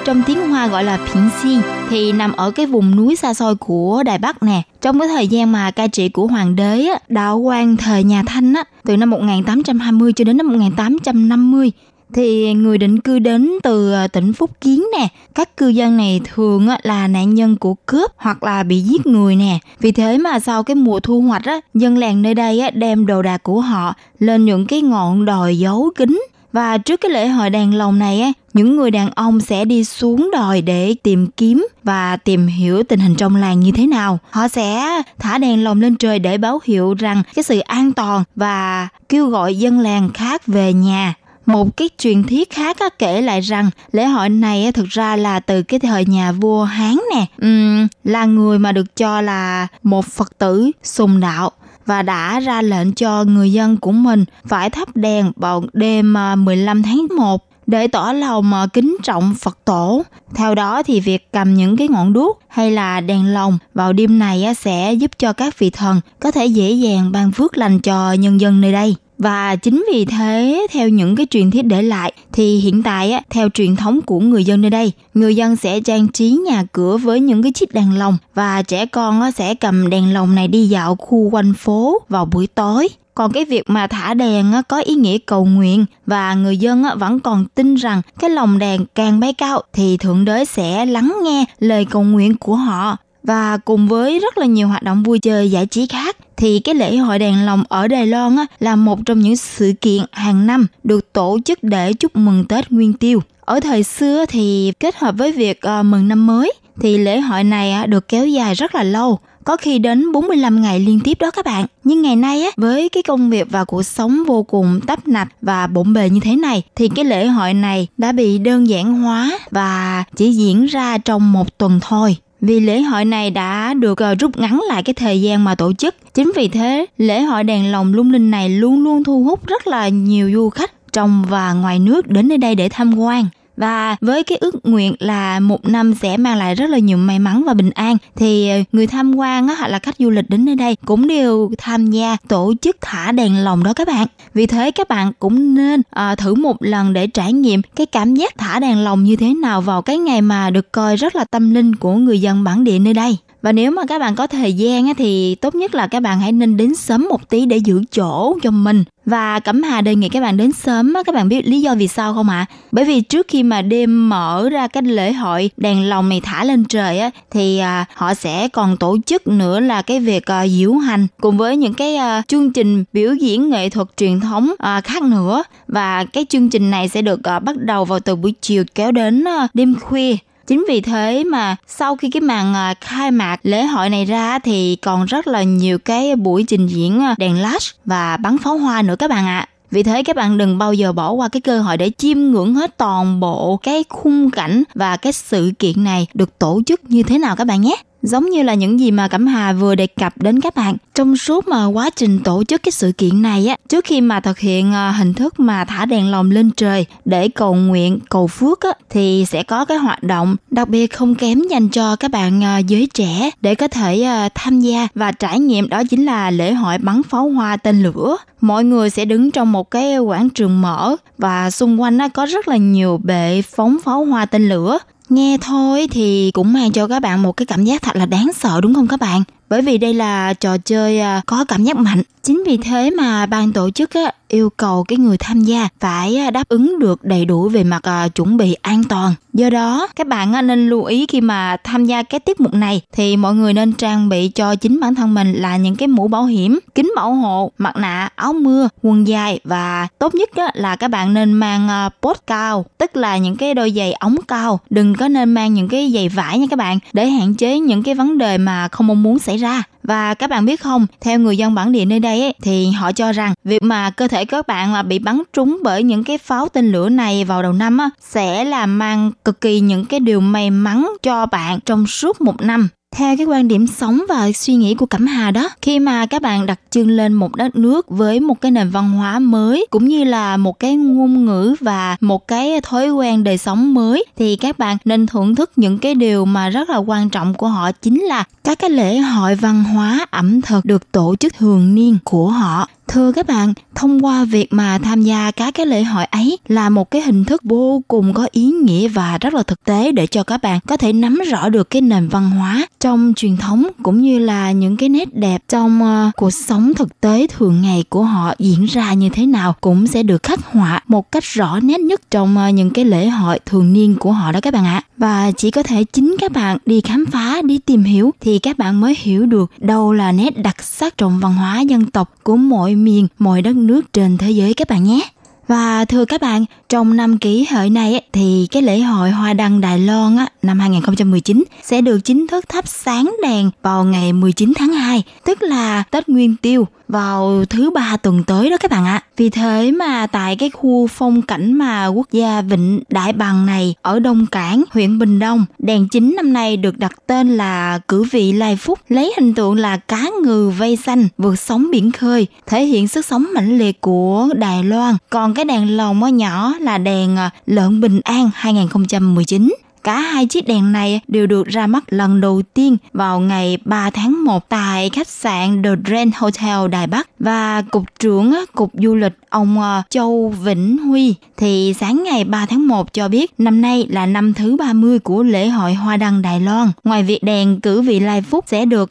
Trong tiếng Hoa gọi là Pingxi, thì nằm ở cái vùng núi xa xôi của Đài Bắc nè. Trong cái thời gian mà cai trị của hoàng đế Đạo Quang thời nhà Thanh á, từ năm một nghìn tám trăm hai mươi cho đến năm một nghìn tám trăm năm mươi, thì người định cư đến từ tỉnh Phúc Kiến nè. Các cư dân này thường là nạn nhân của cướp hoặc là bị giết người nè. Vì thế mà sau cái mùa thu hoạch, dân làng nơi đây đem đồ đạc của họ lên những cái ngọn đồi giấu kín. Và trước cái lễ hội đàn lồng này, những người đàn ông sẽ đi xuống đồi để tìm kiếm và tìm hiểu tình hình trong làng như thế nào. Họ sẽ thả đèn lồng lên trời để báo hiệu rằng cái sự an toàn và kêu gọi dân làng khác về nhà. Một cái truyền thuyết khác kể lại rằng lễ hội này thực ra là từ cái thời nhà vua Hán nè, uhm, là người mà được cho là một Phật tử sùng đạo, và đã ra lệnh cho người dân của mình phải thắp đèn vào đêm mười lăm tháng một để tỏ lòng kính trọng Phật tổ. Theo đó thì việc cầm những cái ngọn đuốc hay là đèn lồng vào đêm này sẽ giúp cho các vị thần có thể dễ dàng ban phước lành cho nhân dân nơi đây. Và chính vì thế, theo những cái truyền thuyết để lại, thì hiện tại á, theo truyền thống của người dân nơi đây, người dân sẽ trang trí nhà cửa với những cái chiếc đèn lồng, và trẻ con á, sẽ cầm đèn lồng này đi dạo khu quanh phố vào buổi tối. Còn cái việc mà thả đèn á, có ý nghĩa cầu nguyện, và người dân á, vẫn còn tin rằng cái lồng đèn càng bay cao thì Thượng Đế sẽ lắng nghe lời cầu nguyện của họ. Và cùng với rất là nhiều hoạt động vui chơi giải trí khác, thì cái lễ hội đèn lồng ở Đài Loan á, là một trong những sự kiện hàng năm được tổ chức để chúc mừng Tết Nguyên Tiêu. Ở thời xưa thì kết hợp với việc à, mừng năm mới, thì lễ hội này á, được kéo dài rất là lâu, có khi đến bốn mươi lăm ngày liên tiếp đó các bạn. Nhưng ngày nay á, với cái công việc và cuộc sống vô cùng tấp nập và bộn bề như thế này, thì cái lễ hội này đã bị đơn giản hóa và chỉ diễn ra trong một tuần thôi. Vì lễ hội này đã được rút ngắn lại cái thời gian mà tổ chức. Chính vì thế, lễ hội đèn lồng lung linh này luôn luôn thu hút rất là nhiều du khách trong và ngoài nước đến nơi đây để tham quan. Và với cái ước nguyện là một năm sẽ mang lại rất là nhiều may mắn và bình an, thì người tham quan á, hoặc là khách du lịch đến nơi đây cũng đều tham gia tổ chức thả đèn lồng đó các bạn. Vì thế các bạn cũng nên à, thử một lần để trải nghiệm cái cảm giác thả đèn lồng như thế nào vào cái ngày mà được coi rất là tâm linh của người dân bản địa nơi đây. Và nếu mà các bạn có thời gian á, thì tốt nhất là các bạn hãy nên đến sớm một tí để giữ chỗ cho mình. Và Cẩm Hà đề nghị các bạn đến sớm á, các bạn biết lý do vì sao không ạ? À? Bởi vì trước khi mà đêm mở ra cái lễ hội đèn lồng này thả lên trời á, thì à, họ sẽ còn tổ chức nữa là cái việc à, diễu hành cùng với những cái à, chương trình biểu diễn nghệ thuật truyền thống à, khác nữa. Và cái chương trình này sẽ được à, bắt đầu vào từ buổi chiều kéo đến à, đêm khuya. Chính vì thế mà sau khi cái màn khai mạc lễ hội này ra thì còn rất là nhiều cái buổi trình diễn đèn laser và bắn pháo hoa nữa các bạn ạ. À. Vì thế các bạn đừng bao giờ bỏ qua cái cơ hội để chiêm ngưỡng hết toàn bộ cái khung cảnh và cái sự kiện này được tổ chức như thế nào các bạn nhé. Giống như là những gì mà Cẩm Hà vừa đề cập đến các bạn, trong suốt mà quá trình tổ chức cái sự kiện này á, trước khi mà thực hiện hình thức mà thả đèn lồng lên trời để cầu nguyện, cầu phước á, thì sẽ có cái hoạt động đặc biệt không kém dành cho các bạn giới trẻ để có thể tham gia và trải nghiệm, đó chính là lễ hội bắn pháo hoa tên lửa. Mọi người sẽ đứng trong một cái quảng trường mở và xung quanh á, có rất là nhiều bệ phóng pháo hoa tên lửa. Nghe thôi thì cũng mang cho các bạn một cái cảm giác thật là đáng sợ đúng không các bạn? Bởi vì đây là trò chơi có cảm giác mạnh. Chính vì thế mà ban tổ chức yêu cầu cái người tham gia phải đáp ứng được đầy đủ về mặt chuẩn bị an toàn. Do đó, các bạn nên lưu ý khi mà tham gia cái tiết mục này thì mọi người nên trang bị cho chính bản thân mình là những cái mũ bảo hiểm, kính bảo hộ, mặt nạ, áo mưa, quần dài, và tốt nhất là các bạn nên mang bốt cao, tức là những cái đôi giày ống cao. Đừng có nên mang những cái giày vải nha các bạn, để hạn chế những cái vấn đề mà không mong muốn xảy ra. Và các bạn biết không, theo người dân bản địa nơi đây ấy, thì họ cho rằng việc mà cơ thể các bạn mà bị bắn trúng bởi những cái pháo tên lửa này vào đầu năm á, sẽ là mang cực kỳ những cái điều may mắn cho bạn trong suốt một năm. Theo cái quan điểm sống và suy nghĩ của Cẩm Hà đó, khi mà các bạn đặt chân lên một đất nước với một cái nền văn hóa mới, cũng như là một cái ngôn ngữ và một cái thói quen đời sống mới, thì các bạn nên thưởng thức những cái điều mà rất là quan trọng của họ, chính là các cái lễ hội văn hóa ẩm thực được tổ chức thường niên của họ. Thưa các bạn, thông qua việc mà tham gia các cái lễ hội ấy là một cái hình thức vô cùng có ý nghĩa và rất là thực tế để cho các bạn có thể nắm rõ được cái nền văn hóa trong truyền thống cũng như là những cái nét đẹp trong uh, cuộc sống thực tế thường ngày của họ diễn ra như thế nào cũng sẽ được khắc họa một cách rõ nét nhất trong uh, những cái lễ hội thường niên của họ đó các bạn ạ. Và chỉ có thể chính các bạn đi khám phá, đi tìm hiểu thì các bạn mới hiểu được đâu là nét đặc sắc trong văn hóa dân tộc của mỗi miền, mọi đất nước trên thế giới các bạn nhé. Và thưa các bạn, trong năm kỷ hợi này thì cái lễ hội Hoa Đăng Đài Loan năm hai không một chín sẽ được chính thức thắp sáng đèn vào ngày mười chín tháng hai, tức là Tết Nguyên Tiêu, vào thứ ba tuần tới đó các bạn ạ. Vì thế mà tại cái khu phong cảnh mà quốc gia Vịnh Đại Bằng này ở Đông Cảng, huyện Bình Đông, đèn chính năm nay được đặt tên là Cử vị Lai Phúc, lấy hình tượng là cá ngừ vây xanh vượt sóng biển khơi, thể hiện sức sống mãnh liệt của Đài Loan. Còn cái đèn lồng nhỏ là đèn Lợn Bình An hai không một chín. Cả hai chiếc đèn này đều được ra mắt lần đầu tiên vào ngày ba tháng một tại khách sạn The Grand Hotel Đài Bắc. Và Cục trưởng Cục Du lịch ông Châu Vĩnh Huy thì sáng ngày ba tháng một cho biết năm nay là năm thứ ba mươi của lễ hội Hoa Đăng Đài Loan. Ngoài việc đèn Cử vị Lai Phúc sẽ được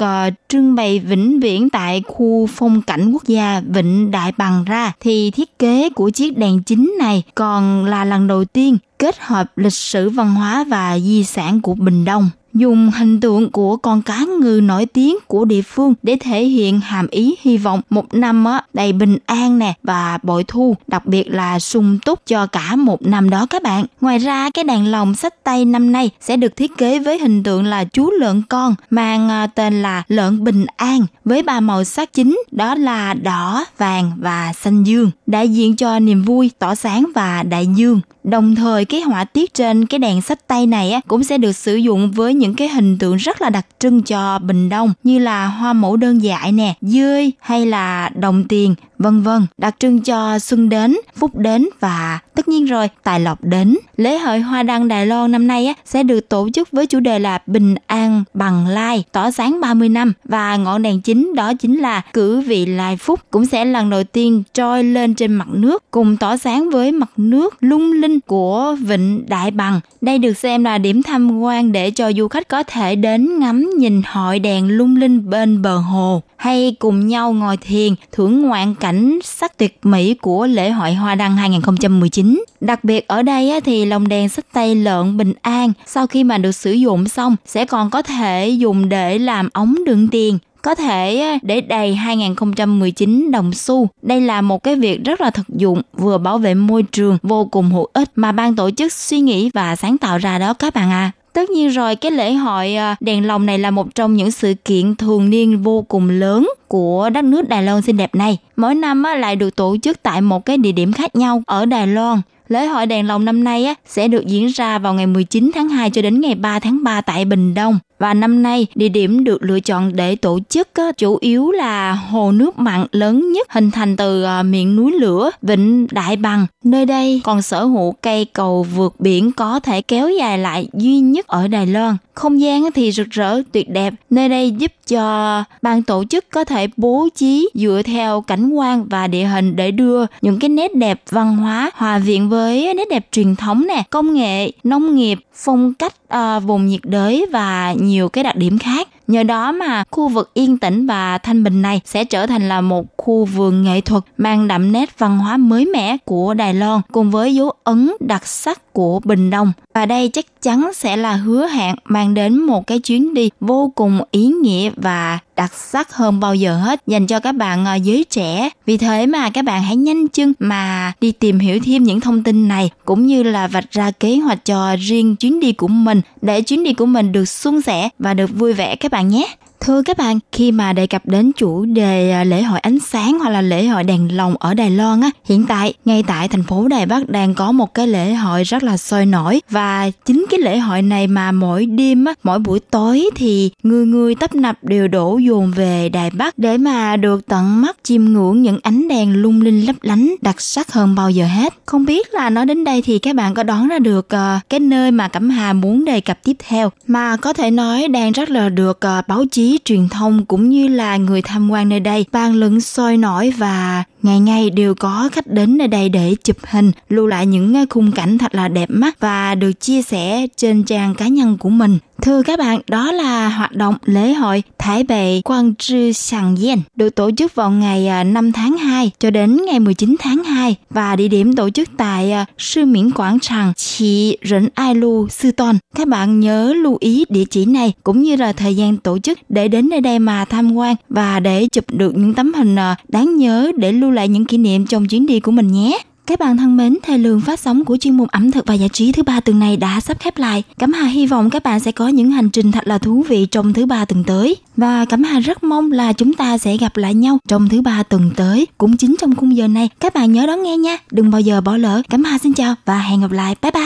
trưng bày vĩnh viễn tại khu phong cảnh quốc gia Vịnh Đại Bằng ra, thì thiết kế của chiếc đèn chính này còn là lần đầu tiên kết hợp lịch sử văn hóa và di sản của Bình Đông, dùng hình tượng của con cá ngừ nổi tiếng của địa phương để thể hiện hàm ý hy vọng một năm đầy bình an nè và bội thu, đặc biệt là sung túc cho cả một năm đó các bạn. Ngoài ra, cái đèn lồng xách tay năm nay sẽ được thiết kế với hình tượng là chú lợn con mang tên là Lợn Bình An, với ba màu sắc chính đó là đỏ, vàng và xanh dương, đại diện cho niềm vui, tỏa sáng và đại dương. Đồng thời, cái họa tiết trên cái đèn xách tay này cũng sẽ được sử dụng với những cái hình tượng rất là đặc trưng cho Bình Đông như là hoa mẫu đơn dại nè, dơi hay là đồng tiền, vân vân, đặc trưng cho xuân đến, phúc đến và tất nhiên rồi tài lộc đến. Lễ hội Hoa Đăng Đài Loan năm nay á, sẽ được tổ chức với chủ đề là Bình An Bằng Lai, tỏa sáng ba mươi năm, và ngọn đèn chính đó chính là Cử vị Lai Phúc cũng sẽ lần đầu tiên trôi lên trên mặt nước cùng tỏa sáng với mặt nước lung linh của Vịnh Đại Bằng. Đây được xem là điểm tham quan để cho du khách có thể đến ngắm nhìn hội đèn lung linh bên bờ hồ, hay cùng nhau ngồi thiền thưởng ngoạn cảnh sắc tuyệt mỹ của lễ hội Hoa Đăng hai không một chín. Đặc biệt ở đây thì lồng đèn xách tay Lợn Bình An sau khi mà được sử dụng xong sẽ còn có thể dùng để làm ống đựng tiền, có thể để đầy hai không một chín đồng xu. Đây là một cái việc rất là thực dụng, vừa bảo vệ môi trường, vô cùng hữu ích mà ban tổ chức suy nghĩ và sáng tạo ra đó các bạn à. Tất nhiên rồi, cái lễ hội đèn lồng này là một trong những sự kiện thường niên vô cùng lớn của đất nước Đài Loan xinh đẹp này. Mỗi năm lại được tổ chức tại một cái địa điểm khác nhau ở Đài Loan. Lễ hội đèn lồng năm nay sẽ được diễn ra vào ngày mười chín tháng hai cho đến ngày ba tháng ba tại Bình Đông. Và năm nay, địa điểm được lựa chọn để tổ chức chủ yếu là hồ nước mặn lớn nhất hình thành từ miệng núi lửa Vịnh Đại Bằng. Nơi đây còn sở hữu cây cầu vượt biển có thể kéo dài lại duy nhất ở Đài Loan. Không gian thì rực rỡ, tuyệt đẹp. Nơi đây giúp cho ban tổ chức có thể bố trí dựa theo cảnh quan và địa hình để đưa những cái nét đẹp văn hóa hòa quyện với nét đẹp truyền thống nè, công nghệ, nông nghiệp, phong cách à, vùng nhiệt đới và nhiều cái đặc điểm khác. Nhờ đó mà khu vực yên tĩnh và thanh bình này sẽ trở thành là một khu vườn nghệ thuật mang đậm nét văn hóa mới mẻ của Đài Loan cùng với dấu ấn đặc sắc của Bình Đông. Và đây chắc chắn sẽ là hứa hẹn mang đến một cái chuyến đi vô cùng ý nghĩa và đặc sắc hơn bao giờ hết dành cho các bạn giới trẻ. Vì thế mà các bạn hãy nhanh chân mà đi tìm hiểu thêm những thông tin này cũng như là vạch ra kế hoạch cho riêng chuyến đi của mình để chuyến đi của mình được suôn sẻ và được vui vẻ các bạn nhé. Thưa các bạn, khi mà đề cập đến chủ đề lễ hội ánh sáng hoặc là lễ hội đèn lồng ở Đài Loan á, hiện tại ngay tại thành phố Đài Bắc đang có một cái lễ hội rất là sôi nổi, và chính cái lễ hội này mà mỗi đêm á, mỗi buổi tối thì người người tấp nập đều đổ dồn về Đài Bắc để mà được tận mắt chiêm ngưỡng những ánh đèn lung linh lấp lánh đặc sắc hơn bao giờ hết. Không biết là nói đến đây thì các bạn có đoán ra được uh, cái nơi mà Cẩm Hà muốn đề cập tiếp theo, mà có thể nói đang rất là được uh, báo chí chí truyền thông cũng như là người tham quan nơi đây bàn luận sôi nổi và ngày ngày đều có khách đến nơi đây để chụp hình, lưu lại những khung cảnh thật là đẹp mắt và được chia sẻ trên trang cá nhân của mình. Thưa các bạn, đó là hoạt động lễ hội Thái Bệ Quang Trư Sàng Yên được tổ chức vào ngày năm tháng hai cho đến ngày mười chín tháng hai và địa điểm tổ chức tại Sư Miễn Quảng Tràng, Chị Rỉnh Ai Lu, Sư Tôn. Các bạn nhớ lưu ý địa chỉ này cũng như là thời gian tổ chức để đến nơi đây mà tham quan và để chụp được những tấm hình đáng nhớ để lưu lại những kỷ niệm trong chuyến đi của mình nhé. Các bạn thân mến, thời lượng phát sóng của chuyên mục ẩm thực và giải trí thứ ba tuần này đã sắp khép lại. Cẩm Hà hy vọng các bạn sẽ có những hành trình thật là thú vị trong thứ ba tuần tới. Và Cẩm Hà rất mong là chúng ta sẽ gặp lại nhau trong thứ ba tuần tới. Cũng chính trong khung giờ này, các bạn nhớ đón nghe nha. Đừng bao giờ bỏ lỡ. Cẩm Hà xin chào và hẹn gặp lại. Bye bye!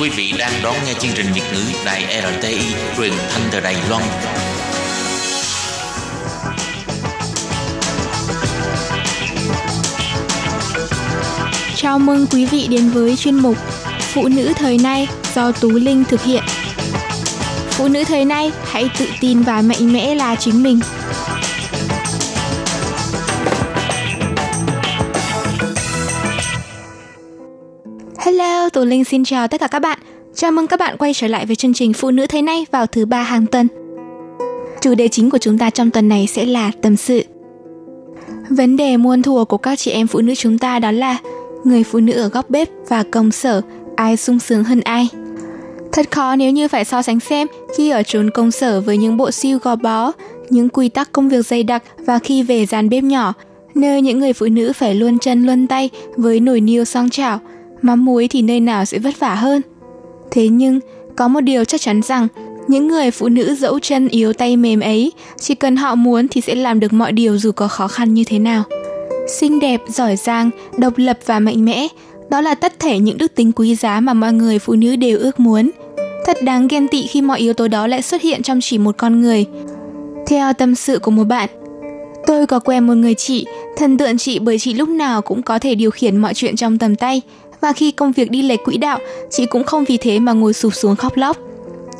Quý vị đang đón nghe chương trình Việt ngữ Đài rờ tê i truyền thanh từ Đài Loan. Chào mừng quý vị đến với chuyên mục Phụ nữ thời nay do Tú Linh thực hiện. Phụ nữ thời nay hãy tự tin và mạnh mẽ là chính mình. Hello, Tú Linh xin chào tất cả các bạn. Chào mừng các bạn quay trở lại với chương trình Phụ nữ thời nay vào thứ ba hàng tuần. Chủ đề chính của chúng ta trong tuần này sẽ là tâm sự. Vấn đề muôn thuở của các chị em phụ nữ chúng ta đó là người phụ nữ ở góc bếp và công sở, ai sung sướng hơn ai? Thật khó nếu như phải so sánh xem khi ở chốn công sở với những bộ siêu gò bó, những quy tắc công việc dày đặc và khi về gian bếp nhỏ, nơi những người phụ nữ phải luân chân luân tay với nồi niêu xoong chảo, mắm muối thì nơi nào sẽ vất vả hơn. Thế nhưng, có một điều chắc chắn rằng những người phụ nữ dẫu chân yếu tay mềm ấy, chỉ cần họ muốn thì sẽ làm được mọi điều dù có khó khăn như thế nào. Xinh đẹp, giỏi giang, độc lập và mạnh mẽ, đó là tất thể những đức tính quý giá mà mọi người phụ nữ đều ước muốn. Thật đáng ghen tị khi mọi yếu tố đó lại xuất hiện trong chỉ một con người. Theo tâm sự của một bạn, tôi có quen một người chị, thần tượng chị bởi chị lúc nào cũng có thể điều khiển mọi chuyện trong tầm tay, và khi công việc đi lệch quỹ đạo, chị cũng không vì thế mà ngồi sụp xuống khóc lóc.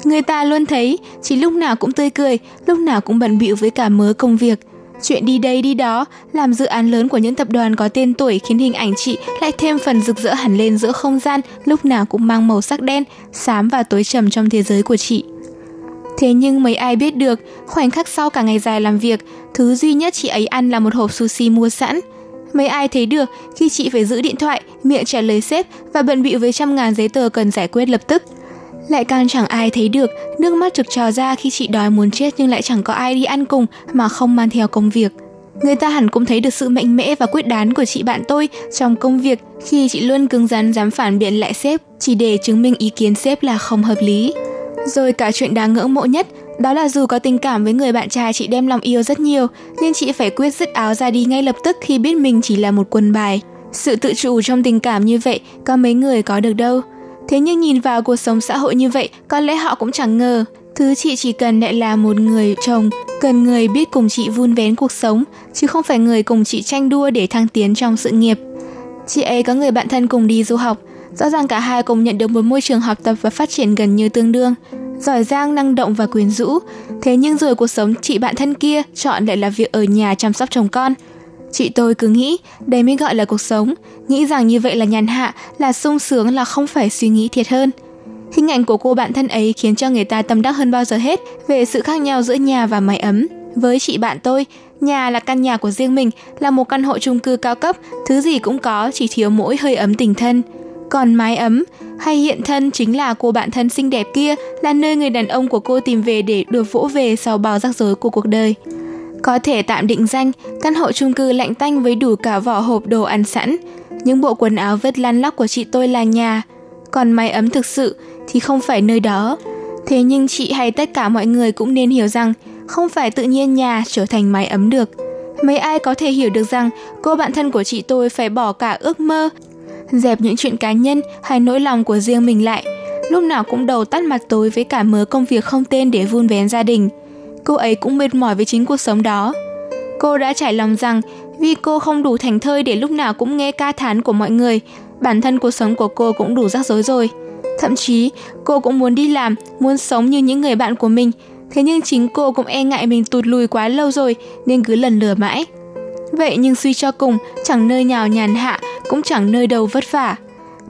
Người ta luôn thấy chị lúc nào cũng tươi cười, lúc nào cũng bận bịu với cả mớ công việc. Chuyện đi đây đi đó, làm dự án lớn của những tập đoàn có tên tuổi khiến hình ảnh chị lại thêm phần rực rỡ hẳn lên giữa không gian lúc nào cũng mang màu sắc đen, xám và tối trầm trong thế giới của chị. Thế nhưng mấy ai biết được, khoảnh khắc sau cả ngày dài làm việc, thứ duy nhất chị ấy ăn là một hộp sushi mua sẵn. Mấy ai thấy được khi chị phải giữ điện thoại, miệng trả lời sếp và bận bịu với trăm ngàn giấy tờ cần giải quyết lập tức. Lại càng chẳng ai thấy được nước mắt trực trào ra khi chị đói muốn chết nhưng lại chẳng có ai đi ăn cùng mà không mang theo công việc. Người ta hẳn cũng thấy được sự mạnh mẽ và quyết đoán của chị bạn tôi trong công việc khi chị luôn cứng rắn dám phản biện lại sếp chỉ để chứng minh ý kiến sếp là không hợp lý. Rồi cả chuyện đáng ngưỡng mộ nhất đó là dù có tình cảm với người bạn trai chị đem lòng yêu rất nhiều nhưng chị phải quyết dứt áo ra đi ngay lập tức khi biết mình chỉ là một quân bài. Sự tự chủ trong tình cảm như vậy có mấy người có được đâu. Thế nhưng nhìn vào cuộc sống xã hội như vậy, có lẽ họ cũng chẳng ngờ. Thứ chị chỉ cần lại là một người chồng, cần người biết cùng chị vun vén cuộc sống, chứ không phải người cùng chị tranh đua để thăng tiến trong sự nghiệp. Chị ấy có người bạn thân cùng đi du học. Rõ ràng cả hai cùng nhận được một môi trường học tập và phát triển gần như tương đương. Giỏi giang, năng động và quyến rũ. Thế nhưng rồi cuộc sống chị bạn thân kia chọn lại là việc ở nhà chăm sóc chồng con. Chị tôi cứ nghĩ đây mới gọi là cuộc sống, nghĩ rằng như vậy là nhàn hạ, là sung sướng, là không phải suy nghĩ thiệt hơn. Hình ảnh của cô bạn thân ấy khiến cho người ta tâm đắc hơn bao giờ hết về sự khác nhau giữa nhà và mái ấm. Với chị bạn tôi, nhà là căn nhà của riêng mình, là một căn hộ chung cư cao cấp, thứ gì cũng có, chỉ thiếu mỗi hơi ấm tình thân. Còn mái ấm hay hiện thân chính là cô bạn thân xinh đẹp kia, là nơi người đàn ông của cô tìm về để được vỗ về sau bao rắc rối của cuộc đời. Có thể tạm định danh, căn hộ chung cư lạnh tanh với đủ cả vỏ hộp đồ ăn sẵn. Những bộ quần áo vứt lăn lóc của chị tôi là nhà. còn máy ấm thực sự thì không phải nơi đó. Thế nhưng chị hay tất cả mọi người cũng nên hiểu rằng không phải tự nhiên nhà trở thành mái ấm được. Mấy ai có thể hiểu được rằng cô bạn thân của chị tôi phải bỏ cả ước mơ, dẹp những chuyện cá nhân hay nỗi lòng của riêng mình lại, lúc nào cũng đầu tắt mặt tối với cả mớ công việc không tên để vun vén gia đình. Cô ấy cũng mệt mỏi với chính cuộc sống đó. Cô đã trải lòng rằng vì cô không đủ thành thơi để lúc nào cũng nghe ca thán của mọi người, bản thân cuộc sống của cô cũng đủ rắc rối rồi. Thậm chí, cô cũng muốn đi làm, muốn sống như những người bạn của mình. Thế nhưng chính cô cũng e ngại mình tụt lùi quá lâu rồi nên cứ lần lừa mãi. Vậy nhưng suy cho cùng, chẳng nơi nào nhàn hạ, cũng chẳng nơi đâu vất vả.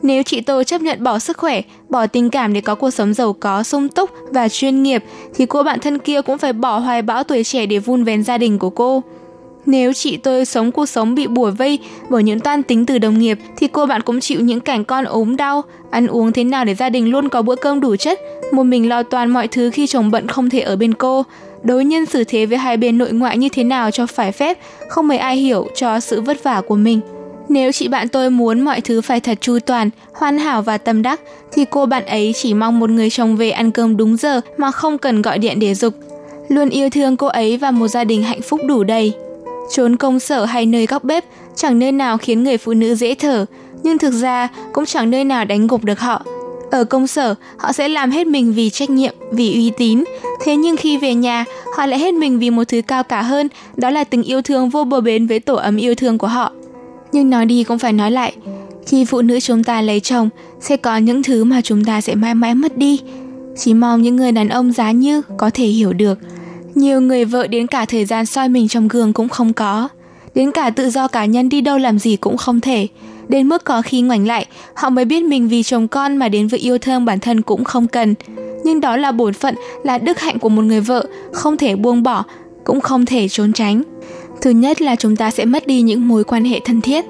Nếu chị tôi chấp nhận bỏ sức khỏe, bỏ tình cảm để có cuộc sống giàu có, sung túc và chuyên nghiệp, thì cô bạn thân kia cũng phải bỏ hoài bão tuổi trẻ để vun vén gia đình của cô. Nếu chị tôi sống cuộc sống bị bủa vây bởi những toan tính từ đồng nghiệp, thì cô bạn cũng chịu những cảnh con ốm đau, ăn uống thế nào để gia đình luôn có bữa cơm đủ chất, một mình lo toàn mọi thứ khi chồng bận không thể ở bên cô, đối nhân xử thế với hai bên nội ngoại như thế nào cho phải phép, không mấy ai hiểu cho sự vất vả của mình. Nếu chị bạn tôi muốn mọi thứ phải thật chu toàn, hoàn hảo và tâm đắc, thì cô bạn ấy chỉ mong một người chồng về ăn cơm đúng giờ mà không cần gọi điện để giục, luôn yêu thương cô ấy và một gia đình hạnh phúc đủ đầy. Chốn công sở hay nơi góc bếp, chẳng nơi nào khiến người phụ nữ dễ thở, nhưng thực ra cũng chẳng nơi nào đánh gục được họ. Ở công sở, họ sẽ làm hết mình vì trách nhiệm, vì uy tín. Thế nhưng khi về nhà, họ lại hết mình vì một thứ cao cả hơn, đó là tình yêu thương vô bờ bến với tổ ấm yêu thương của họ. Nhưng nói đi cũng phải nói lại, khi phụ nữ chúng ta lấy chồng, sẽ có những thứ mà chúng ta sẽ mãi mãi mất đi. Chỉ mong những người đàn ông giá như có thể hiểu được. Nhiều người vợ đến cả thời gian soi mình trong gương cũng không có, đến cả tự do cá nhân đi đâu làm gì cũng không thể, đến mức có khi ngoảnh lại, họ mới biết mình vì chồng con mà đến với yêu thương bản thân cũng không cần. Nhưng đó là bổn phận, là đức hạnh của một người vợ, không thể buông bỏ, cũng không thể trốn tránh. Thứ nhất là chúng ta sẽ mất đi những mối quan hệ thân thiết.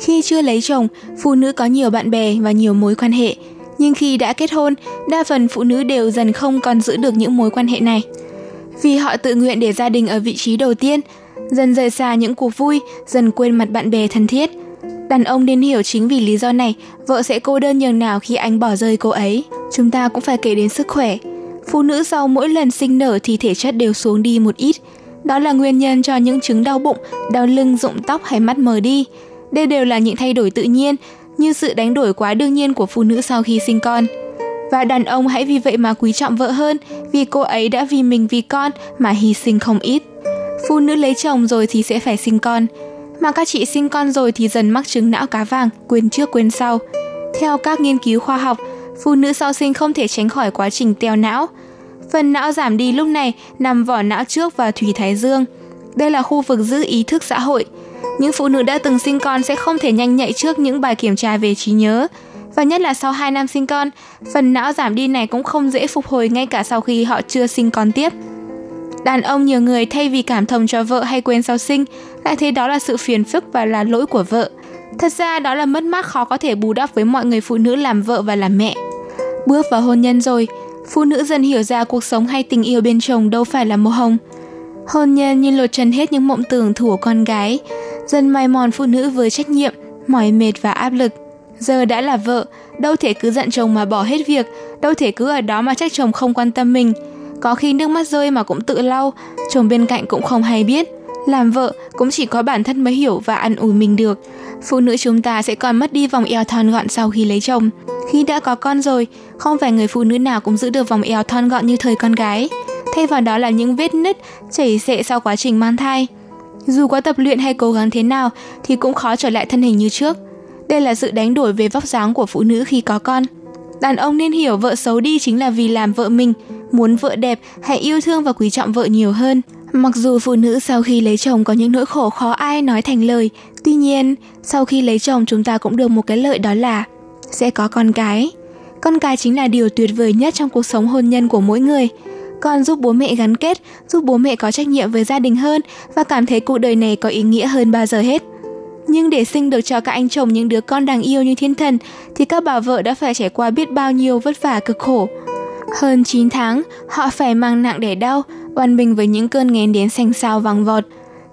Khi chưa lấy chồng, phụ nữ có nhiều bạn bè và nhiều mối quan hệ, nhưng khi đã kết hôn, đa phần phụ nữ đều dần không còn giữ được những mối quan hệ này. Vì họ tự nguyện để gia đình ở vị trí đầu tiên, dần rời xa những cuộc vui, dần quên mặt bạn bè thân thiết. Đàn ông nên hiểu chính vì lý do này, vợ sẽ cô đơn nhường nào khi anh bỏ rơi cô ấy. Chúng ta cũng phải kể đến sức khỏe. Phụ nữ sau mỗi lần sinh nở thì thể chất đều xuống đi một ít. Đó là nguyên nhân cho những chứng đau bụng, đau lưng, rụng tóc hay mắt mờ đi. Đây đều là những thay đổi tự nhiên, như sự đánh đổi quá đương nhiên của phụ nữ sau khi sinh con. Và đàn ông hãy vì vậy mà quý trọng vợ hơn, vì cô ấy đã vì mình vì con mà hy sinh không ít. Phụ nữ lấy chồng rồi thì sẽ phải sinh con, mà các chị sinh con rồi thì dần mắc chứng não cá vàng, quên trước quên sau. Theo các nghiên cứu khoa học, phụ nữ sau sinh không thể tránh khỏi quá trình teo não. Phần não giảm đi lúc này nằm vỏ não trước và thùy thái dương. Đây là khu vực giữ ý thức xã hội. Những phụ nữ đã từng sinh con sẽ không thể nhanh nhạy trước những bài kiểm tra về trí nhớ. Và nhất là sau hai năm sinh con, phần não giảm đi này cũng không dễ phục hồi ngay cả sau khi họ chưa sinh con tiếp. Đàn ông nhiều người thay vì cảm thông cho vợ hay quên sau sinh, lại thấy đó là sự phiền phức và là lỗi của vợ. Thật ra đó là mất mát khó có thể bù đắp với mọi người phụ nữ làm vợ và làm mẹ. Bước vào hôn nhân rồi, phụ nữ dần hiểu ra cuộc sống hay tình yêu bên chồng đâu phải là màu hồng. Hôn nhân như lột trần hết những mộng tưởng thủ con gái, dần mài mòn phụ nữ với trách nhiệm, mỏi mệt và áp lực. Giờ đã là vợ, đâu thể cứ giận chồng mà bỏ hết việc, đâu thể cứ ở đó mà trách chồng không quan tâm mình. Có khi nước mắt rơi mà cũng tự lau, chồng bên cạnh cũng không hay biết. Làm vợ cũng chỉ có bản thân mới hiểu và an ủi mình được. Phụ nữ chúng ta sẽ còn mất đi vòng eo thon gọn sau khi lấy chồng. Khi đã có con rồi, không phải người phụ nữ nào cũng giữ được vòng eo thon gọn như thời con gái. Thay vào đó là những vết nứt, chảy xệ sau quá trình mang thai. Dù có tập luyện hay cố gắng thế nào thì cũng khó trở lại thân hình như trước. Đây là sự đánh đổi về vóc dáng của phụ nữ khi có con. Đàn ông nên hiểu vợ xấu đi chính là vì làm vợ mình, muốn vợ đẹp, hãy yêu thương và quý trọng vợ nhiều hơn. Mặc dù phụ nữ sau khi lấy chồng có những nỗi khổ khó ai nói thành lời, tuy nhiên, sau khi lấy chồng chúng ta cũng được một cái lợi đó là sẽ có con cái. Con cái chính là điều tuyệt vời nhất trong cuộc sống hôn nhân của mỗi người. Con giúp bố mẹ gắn kết, giúp bố mẹ có trách nhiệm với gia đình hơn và cảm thấy cuộc đời này có ý nghĩa hơn bao giờ hết. Nhưng để sinh được cho các anh chồng những đứa con đáng yêu như thiên thần thì các bà vợ đã phải trải qua biết bao nhiêu vất vả cực khổ. Hơn chín tháng, họ phải mang nặng đẻ đau, oằn mình với những cơn nghén đến xanh xao vàng vọt.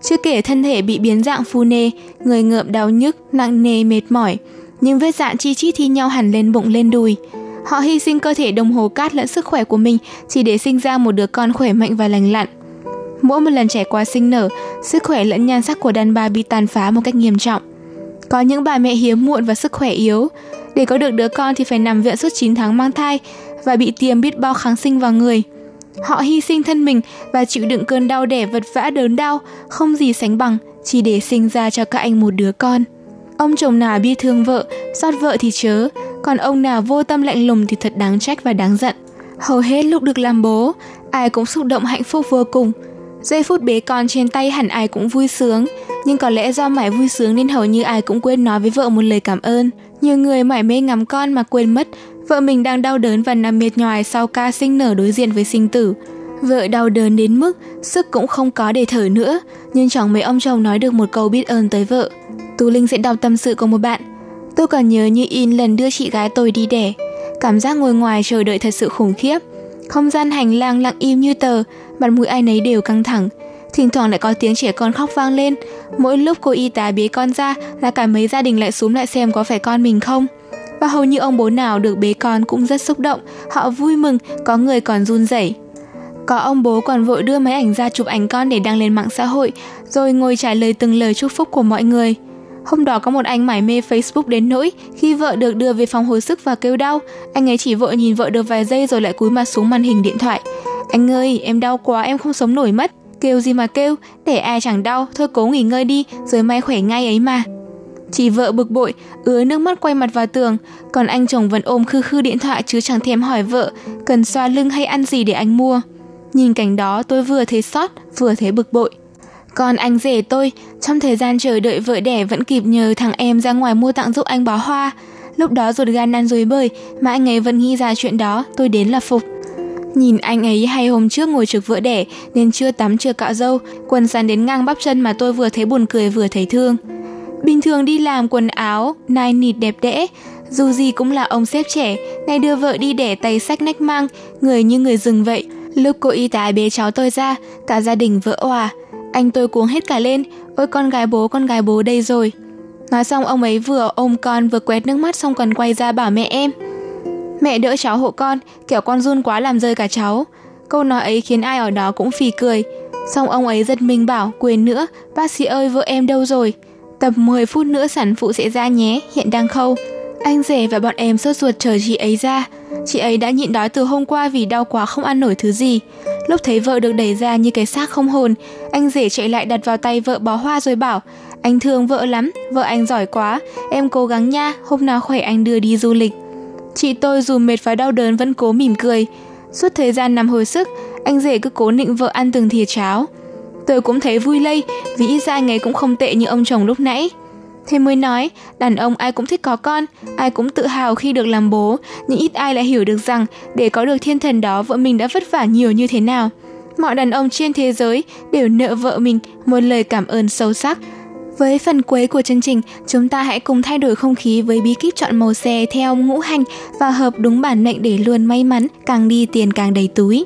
Chưa kể thân thể bị biến dạng phù nề, người ngợm đau nhức, nặng nề mệt mỏi. những vết dạn chi chít thi nhau hẳn lên bụng lên đùi. Họ hy sinh cơ thể đồng hồ cát lẫn sức khỏe của mình chỉ để sinh ra một đứa con khỏe mạnh và lành lặn. Mỗi một lần trải qua sinh nở, sức khỏe lẫn nhan sắc của đàn bà bị tàn phá một cách nghiêm trọng. Có những bà mẹ hiếm muộn và sức khỏe yếu, để có được đứa con thì phải nằm viện suốt chín tháng mang thai và bị tiêm biết bao kháng sinh vào người. Họ hy sinh thân mình và chịu đựng cơn đau đẻ vật vã đớn đau, không gì sánh bằng, chỉ để sinh ra cho các anh một đứa con. Ông chồng nào bi thương vợ, xót vợ thì chớ, còn ông nào vô tâm lạnh lùng thì thật đáng trách và đáng giận. Hầu hết lúc được làm bố, ai cũng xúc động hạnh phúc vô cùng. Giây phút bế con trên tay hẳn ai cũng vui sướng, nhưng có lẽ do mãi vui sướng nên hầu như ai cũng quên nói với vợ một lời cảm ơn. Nhiều người mải mê ngắm con mà quên mất vợ mình đang đau đớn và nằm mệt nhoài sau ca sinh nở đối diện với sinh tử. Vợ đau đớn đến mức sức cũng không có để thở nữa, nhưng chẳng mấy ông chồng nói được một câu biết ơn tới vợ. Tú Linh sẽ đọc tâm sự của một bạn. Tôi còn nhớ như in lần đưa chị gái tôi đi đẻ. Cảm giác ngồi ngoài chờ đợi thật sự khủng khiếp. Không gian hành lang lặng im như tờ, mặt mũi ai nấy đều căng thẳng. Thỉnh thoảng lại có tiếng trẻ con khóc vang lên. Mỗi lúc cô y tá bế con ra là cả mấy gia đình lại xúm lại xem có phải con mình không. Và hầu như ông bố nào được bế con cũng rất xúc động. Họ vui mừng, có người còn run rẩy. Có ông bố còn vội đưa máy ảnh ra chụp ảnh con để đăng lên mạng xã hội, rồi ngồi trả lời từng lời chúc phúc của mọi người. Hôm đó có một anh mải mê Facebook đến nỗi khi vợ được đưa về phòng hồi sức và kêu đau, anh ấy chỉ vội nhìn vợ được vài giây rồi lại cúi mặt xuống màn hình điện thoại. Anh ơi, em đau quá, em không sống nổi mất. Kêu gì mà kêu, để ai chẳng đau, thôi cố nghỉ ngơi đi, rồi mai khỏe ngay ấy mà. Chị vợ bực bội, ứa nước mắt quay mặt vào tường, còn anh chồng vẫn ôm khư khư điện thoại chứ chẳng thèm hỏi vợ cần xoa lưng hay ăn gì để anh mua. Nhìn cảnh đó tôi vừa thấy xót, vừa thấy bực bội. Còn anh rể tôi, trong thời gian chờ đợi vợ đẻ vẫn kịp nhờ thằng em ra ngoài mua tặng giúp anh bó hoa. Lúc đó ruột gan nan rối bời mà anh ấy vẫn nghĩ ra chuyện đó, tôi đến là phục. Nhìn anh ấy hay hôm trước ngồi trực vợ đẻ nên chưa tắm chưa cạo râu, quần sàn đến ngang bắp chân mà tôi vừa thấy buồn cười vừa thấy thương. Bình thường đi làm quần áo, nai nịt đẹp đẽ, dù gì cũng là ông sếp trẻ, nay đưa vợ đi đẻ tay xách nách mang, người như người rừng vậy. Lúc cô y tá bế cháu tôi ra, cả gia đình vỡ òa. Anh tôi cuống hết cả lên, ôi con gái bố, con gái bố đây rồi. Nói xong ông ấy vừa ôm con vừa quét nước mắt xong còn quay ra bảo mẹ em. Mẹ đỡ cháu hộ con, kiểu con run quá làm rơi cả cháu. Câu nói ấy khiến ai ở đó cũng phì cười. Xong ông ấy giật mình bảo, quên nữa, bác sĩ ơi vợ em đâu rồi? Tầm mười phút nữa sản phụ sẽ ra nhé, hiện đang khâu. Anh rể và bọn em sốt ruột chờ chị ấy ra. Chị ấy đã nhịn đói từ hôm qua vì đau quá không ăn nổi thứ gì. Lúc thấy vợ được đẩy ra như cái xác không hồn, anh rể chạy lại đặt vào tay vợ bó hoa rồi bảo, anh thương vợ lắm, vợ anh giỏi quá, em cố gắng nha, hôm nào khỏe anh đưa đi du lịch. Chị tôi dù mệt và đau đớn vẫn cố mỉm cười. Suốt thời gian nằm hồi sức, anh rể cứ cố nịnh vợ ăn từng thìa cháo. Tôi cũng thấy vui lây vì ít ra anh ấy cũng không tệ như ông chồng lúc nãy. Thế mới nói, đàn ông ai cũng thích có con, ai cũng tự hào khi được làm bố, nhưng ít ai lại hiểu được rằng để có được thiên thần đó vợ mình đã vất vả nhiều như thế nào. Mọi đàn ông trên thế giới đều nợ vợ mình một lời cảm ơn sâu sắc. Với phần cuối của chương trình, chúng ta hãy cùng thay đổi không khí với bí kíp chọn màu xe theo ngũ hành và hợp đúng bản mệnh để luôn may mắn, càng đi tiền càng đầy túi.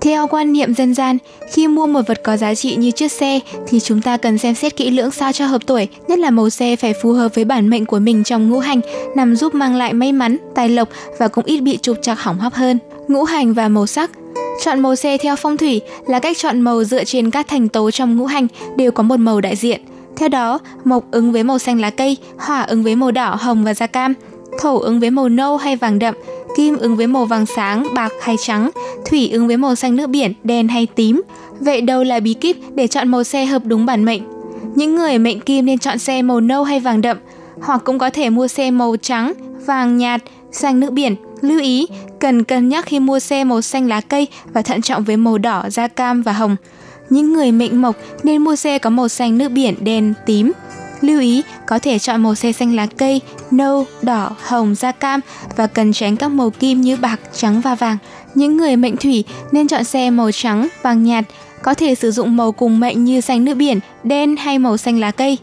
Theo quan niệm dân gian, khi mua một vật có giá trị như chiếc xe thì chúng ta cần xem xét kỹ lưỡng sao cho hợp tuổi, nhất là màu xe phải phù hợp với bản mệnh của mình trong ngũ hành, nằm giúp mang lại may mắn, tài lộc và cũng ít bị trục trặc hỏng hóc hơn. Ngũ hành và màu sắc. Chọn màu xe theo phong thủy là cách chọn màu dựa trên các thành tố trong ngũ hành đều có một màu đại diện. Theo đó, mộc ứng với màu xanh lá cây, hỏa ứng với màu đỏ, hồng và da cam, thổ ứng với màu nâu hay vàng đậm, kim ứng với màu vàng sáng, bạc hay trắng, thủy ứng với màu xanh nước biển, đen hay tím. Vậy đâu là bí kíp để chọn màu xe hợp đúng bản mệnh? Những người mệnh kim nên chọn xe màu nâu hay vàng đậm, hoặc cũng có thể mua xe màu trắng, vàng nhạt, xanh nước biển. Lưu ý, cần cân nhắc khi mua xe màu xanh lá cây và thận trọng với màu đỏ, da cam và hồng. Những người mệnh mộc nên mua xe có màu xanh nước biển, đen, tím. Lưu ý, có thể chọn màu xe xanh lá cây, nâu, đỏ, hồng, da cam và cần tránh các màu kim như bạc, trắng và vàng. Những người mệnh thủy nên chọn xe màu trắng, vàng nhạt, có thể sử dụng màu cùng mệnh như xanh nước biển, đen hay màu xanh lá cây.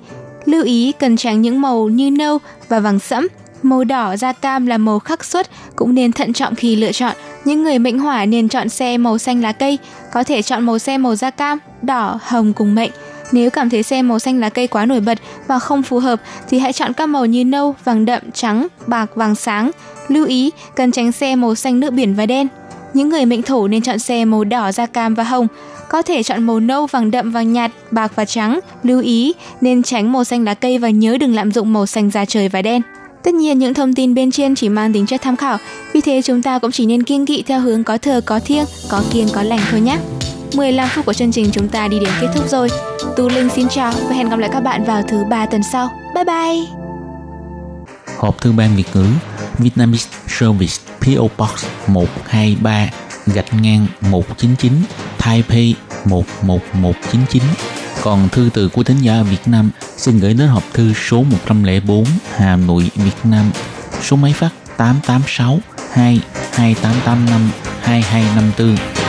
Lưu ý, cần tránh những màu như nâu và vàng sẫm. Màu đỏ, da cam là màu khắc xuất, cũng nên thận trọng khi lựa chọn. Những người mệnh hỏa nên chọn xe màu xanh lá cây, có thể chọn màu xe màu da cam, đỏ, hồng cùng mệnh. Nếu cảm thấy xe màu xanh lá cây quá nổi bật và không phù hợp thì hãy chọn các màu như nâu, vàng đậm, trắng, bạc, vàng sáng. Lưu ý, cần tránh xe màu xanh nước biển và đen. Những người mệnh thổ nên chọn xe màu đỏ, da cam và hồng. Có thể chọn màu nâu, vàng đậm, vàng nhạt, bạc và trắng. Lưu ý, nên tránh màu xanh lá cây và nhớ đừng lạm dụng màu xanh da trời và đen. Tất nhiên những thông tin bên trên chỉ mang tính chất tham khảo, vì thế chúng ta cũng chỉ nên kiêng kỵ theo hướng có thờ, có thiêng, có kiêng, có lành thôi nhé. mười lăm phút của chương trình chúng ta đi đến kết thúc rồi. Tú Linh xin chào và hẹn gặp lại các bạn vào thứ ba tuần sau. Bye bye! Hộp thư ban Việt ngữ Vietnamese Service pê ô Box một hai ba gạch ngang một chín chín Taipei một một một chín chín. Còn thư từ của thính giả Việt Nam xin gửi đến hộp thư số một không bốn Hà Nội, Việt Nam. Số máy phát tám tám sáu hai hai tám tám năm hai hai năm tư.